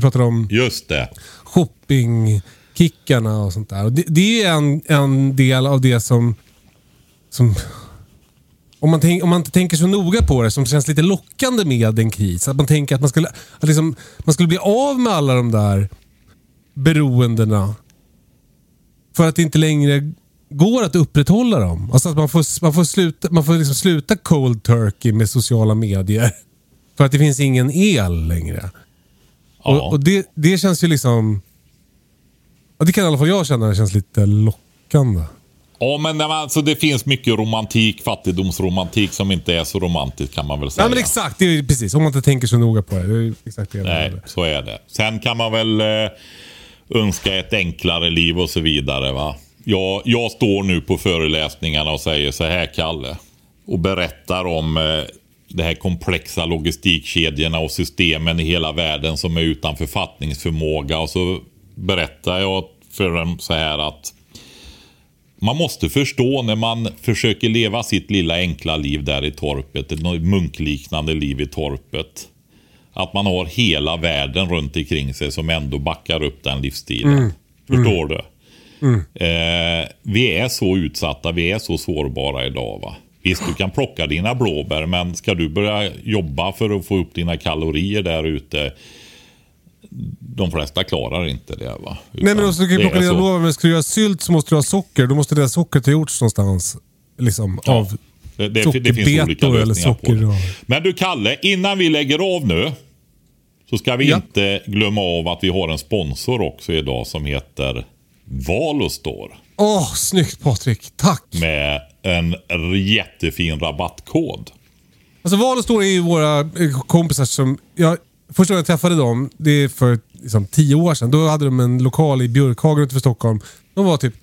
pratade om just det. Shoppingkickarna och sånt där. Och det är en del av det som om man inte tänker så noga på det, som känns lite lockande med en kris. Att man tänker att man skulle bli av med alla de där beroendena för att det inte längre går att upprätthålla dem. Alltså att man får sluta cold turkey med sociala medier. För att det finns ingen el längre. Ja. Och det känns ju liksom... Det kan i alla fall jag känna, det känns lite lockande. Ja, men alltså, det finns mycket romantik, fattigdomsromantik som inte är så romantisk, kan man väl säga. Ja, men exakt, det är precis. Om man inte tänker så noga på det. Det är exakt det. Nej, så är det. Sen kan man väl önska ett enklare liv och så vidare, va? Jag står nu på föreläsningarna och säger så här, Kalle, och berättar om det här komplexa logistikkedjorna och systemen i hela världen som är utan författningsförmåga. Och så berättar jag för dem så här att man måste förstå, när man försöker leva sitt lilla enkla liv där i torpet, ett munkliknande liv i torpet, att man har hela världen runt omkring sig som ändå backar upp den livsstilen. Förstår du? Mm. Vi är så utsatta, vi är så sårbara idag, va? Visst, du kan plocka dina blåbär, men ska du börja jobba för att få upp dina kalorier där ute, de flesta klarar inte det, va? Utan nej, men om du kan plocka dina blåbär, men ska du göra sylt så måste du ha socker, då måste det sockret ha gjorts någonstans liksom, ja, av det finns olika lösningar på det. Men du Kalle, innan vi lägger av nu så ska vi inte glömma av att vi har en sponsor också idag som heter Valostore. Åh, snyggt Patrik. Tack. Med en jättefin rabattkod. Alltså Valostore är ju våra kompisar som... Första gången jag träffade dem, det är för 10 år sedan. Då hade de en lokal i Björkhagen utanför Stockholm. De var typ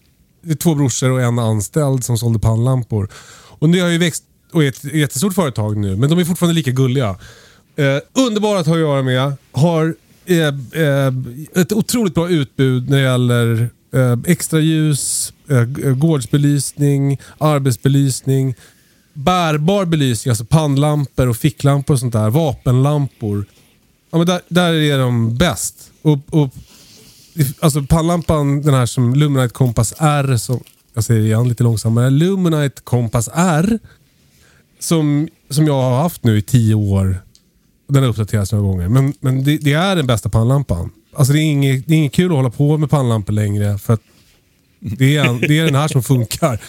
2 brorsor och en anställd som sålde pannlampor. Och nu har ju växt och är ett jättestort företag nu. Men de är fortfarande lika gulliga. Underbara att ha att göra med. Har ett otroligt bra utbud när det gäller extra ljus, gårdsbelysning, arbetsbelysning, bärbar belysning, alltså pannlampor och ficklampor och sånt där, vapenlampor. Ja, men där är de bäst. Och alltså pannlampan, den här som Lumignite Compass R, som jag säger igen lite långsammare, Lumignite Compass R som jag har haft nu i 10 år. Den har uppdaterats några gånger. Men det är den bästa pannlampan. Alltså det är inget kul att hålla på med pannlampor längre. För att det är den här som funkar.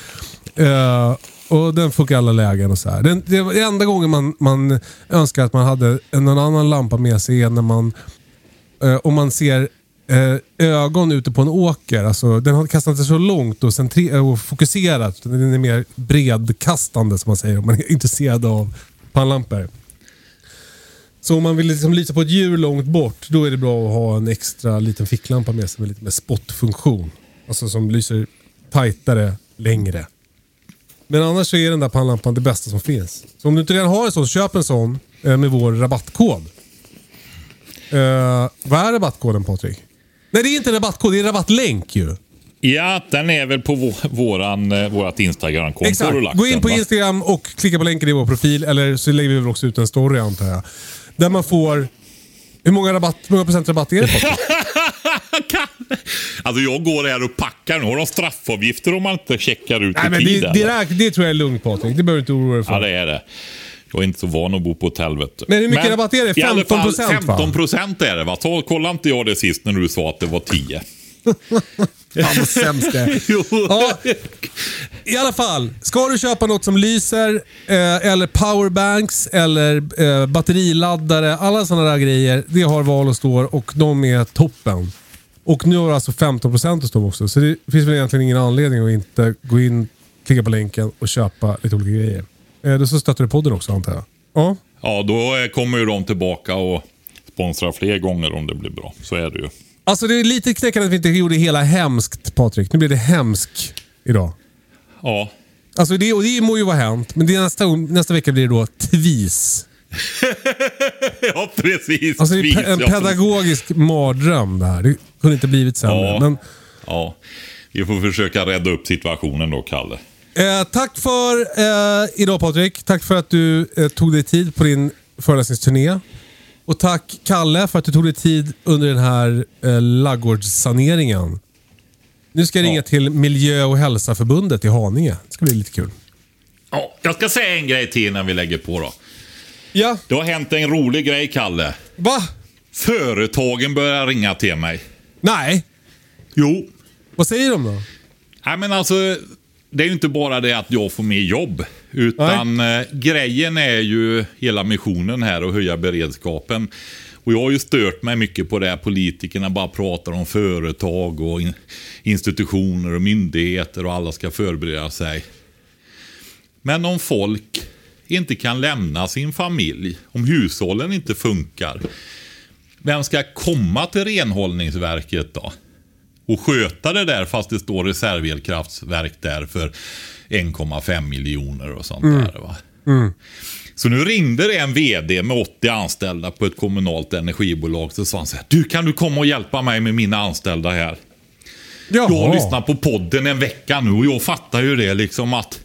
Och den funkar i alla lägen och så här. Det är enda gången man önskar att man hade någon annan lampa med sig när man... om man ser ögon ute på en åker. Alltså den har kastat sig så långt och fokuserat. Den är mer bredkastande som man säger. Om man är intresserad av pannlampor. Så om man vill liksom lysa på ett djur långt bort, då är det bra att ha en extra liten ficklampa med sig med lite mer spotfunktion. Alltså som lyser tajtare, längre. Men annars så är den där pannlampan det bästa som finns. Så om du inte redan har en sån, köp en sån med vår rabattkod. Vad är rabattkoden, Patrik? Nej, det är inte en rabattkod, det är en rabattlänk ju. Ja, den är väl på vårat Instagram-konto. Exakt, gå in på Instagram och klicka på länken i vår profil. Eller så lägger vi väl också ut en story, antar jag. Där man får... Hur många procent rabatt är det? Alltså jag går här och packar nu. Har de straffavgifter om man inte checkar ut? Nej, i men tid? Det tror jag är lugnt, Patrik. Det behöver du inte oroa dig för. Ja, det är det. Jag är inte så van att bo på hotell, vet du. Men hur mycket rabatt är det? 15%? 15% är det, va? Kolla inte jag det sist när du sa att det var 10. Ja, i alla fall, ska du köpa något som lyser eller powerbanks eller batteriladdare, alla sådana där grejer, det har Valostore och de är toppen. Och nu har alltså 15% att stå också. Så det finns väl egentligen ingen anledning att inte gå in, klicka på länken och köpa lite olika grejer. Då så stöttar du podden också, antar jag. Ja, ja, då kommer ju de tillbaka och sponsrar fler gånger om det blir bra. Så är det ju. Alltså det är lite knäckande att vi inte gjorde hela hemskt, Patrik. Nu blir det hemskt idag. Ja. Alltså det må ju vara hänt. Men det nästa vecka blir det då tvis. Ja, precis. Alltså det är en pedagogisk mardröm det här. Det kunde inte blivit sämre. Ja, men... ja. Vi får försöka rädda upp situationen då, Kalle. Tack för idag, Patrik. Tack för att du tog dig tid på din föreläsningsturné. Och tack Kalle för att du tog dig tid under den här laggårdssaneringen. Nu ska jag ringa till Miljö- och hälsaförbundet i Haninge. Det ska bli lite kul. Ja, jag ska säga en grej till innan vi lägger på då. Ja. Det har hänt en rolig grej, Kalle. Va? Företagen börjar ringa till mig. Nej. Jo. Vad säger de då? Nej, men alltså, det är ju inte bara det att jag får mer jobb. Utan grejen är ju hela missionen här och höja beredskapen. Och jag har ju stört mig mycket på det här. Politikerna bara pratar om företag och institutioner och myndigheter och alla ska förbereda sig. Men om folk inte kan lämna sin familj, om hushållen inte funkar, vem ska komma till Renhållningsverket då? Och sköta det där fast det står reservelkraftsverk där för 1,5 miljoner och sånt där, va? Mm. Så nu ringde det en vd med 80 anställda på ett kommunalt energibolag. Så sa han så här: du, kan du komma och hjälpa mig med mina anställda här? Jaha. Jag har lyssnat på podden en vecka nu och jag fattar ju det liksom att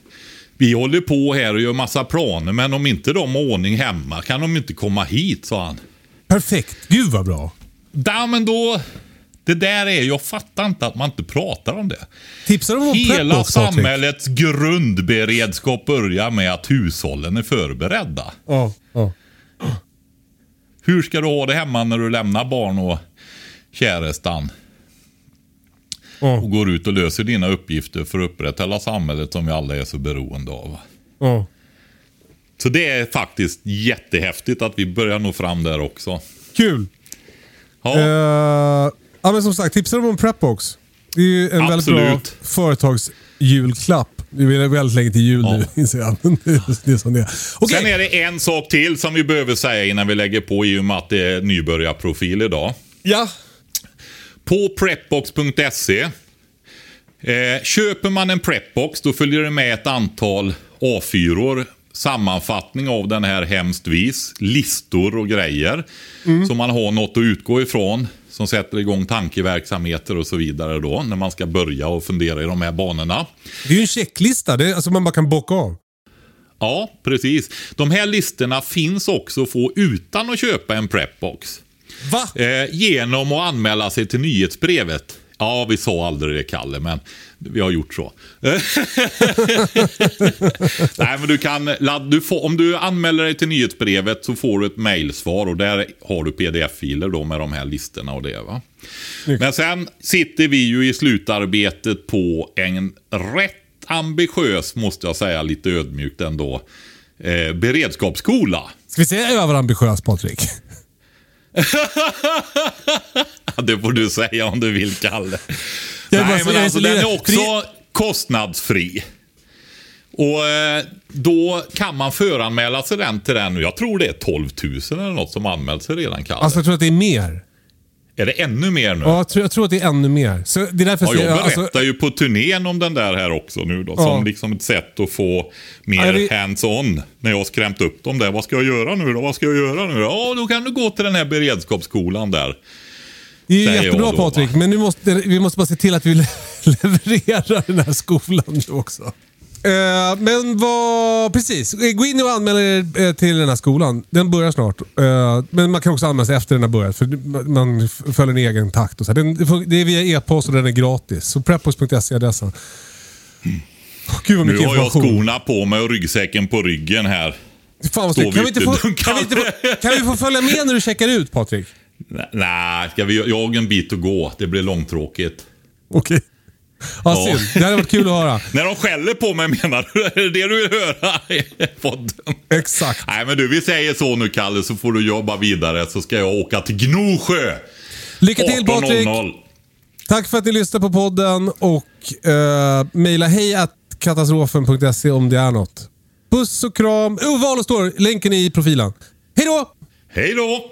vi håller på här och gör massa planer. Men om inte de har ordning hemma kan de inte komma hit, sa han. Perfekt, gud vad bra. Ja, men då... Det där är, jag fattar inte att man inte pratar om det. Tipsar de om hela samhällets grundberedskap börjar med att hushållen är förberedda. Hur ska du ha det hemma när du lämnar barn och kärestan? Och går ut och löser dina uppgifter för att upprätthålla samhället som vi alla är så beroende av. Så det är faktiskt jättehäftigt att vi börjar nå fram där också. Kul! Ja, men som sagt, tipsar de om Preppbox? Det är ju en väldigt bra företagsjulklapp. Vi är väldigt länge till jul nu, inser jag. Det är som det är. Okay. Sen är det en sak till som vi behöver säga innan vi lägger på, i och med att det är nybörjarprofil idag. Ja. På Preppbox.se köper man en Preppbox, då följer det med ett antal A4-or, sammanfattning av den här Hemskt vis, listor och grejer. Mm. Så man har något att utgå ifrån som sätter igång tankeverksamheter och så vidare då, när man ska börja och fundera i de här banorna. Det är ju en checklista, det är, alltså man bara kan bocka av. Ja, precis. De här listorna finns också att få utan att köpa en Preppbox. Va? Genom att anmäla sig till nyhetsbrevet. Ja, vi sa aldrig det, Kalle, men vi har gjort så. Nej, men om du anmäler dig till nyhetsbrevet så får du ett mejlsvar, och där har du pdf-filer då med de här listorna och det, va? Mm. Men sen sitter vi ju i slutarbetet på en rätt ambitiös, måste jag säga, lite ödmjukt ändå, beredskapsskola. Ska vi säga överambitiös, Patrik? Det får du säga om du vill, Kalle. Nej, men alltså, den är också kostnadsfri. Och då kan man föranmäla sig till den. Jag tror det är 12 000 eller något som anmält sig redan, Kalle. Alltså jag tror att det är mer. Är det ännu mer nu? Ja, jag tror att det är ännu mer. Så det är därför jag berättar ju på turnén om den där här också nu då. Ja. Som liksom ett sätt att få mer hands-on. När jag har skrämt upp dem där. Vad ska jag göra nu då? Ja, då kan du gå till den här beredskapsskolan där. Det är ju jättebra då, Patrik. Men vi måste bara se till att vi levererar den här skolan nu också. Precis. Gå in och anmäla er till den här skolan. Den börjar snart. Men man kan också anmäla sig efter den har börjat. För man följer en egen takt. Och så. Det är via e-post och den är gratis. Så preppos.se är adressen. Gud, nu har jag skorna på mig och ryggsäcken på ryggen här. Fan, kan vi få följa med när du checkar ut, Patrik? Nej, jag har en bit att gå. Det blir långtråkigt. Okej. Okay. Ja. Det hade varit kul att höra. När de skäller på mig, menar du? Är det du vill höra i podden? Exakt. Nej, men du, vi säger så nu, Kalle, så får du jobba vidare, så ska jag åka till Gnosjö. Lycka till, Patrik. Tack för att ni lyssnar på podden, och mejla hej@katastrofen.se om det är något. Puss och kram. Valostore, länken i profilen. Hej då! Hej då!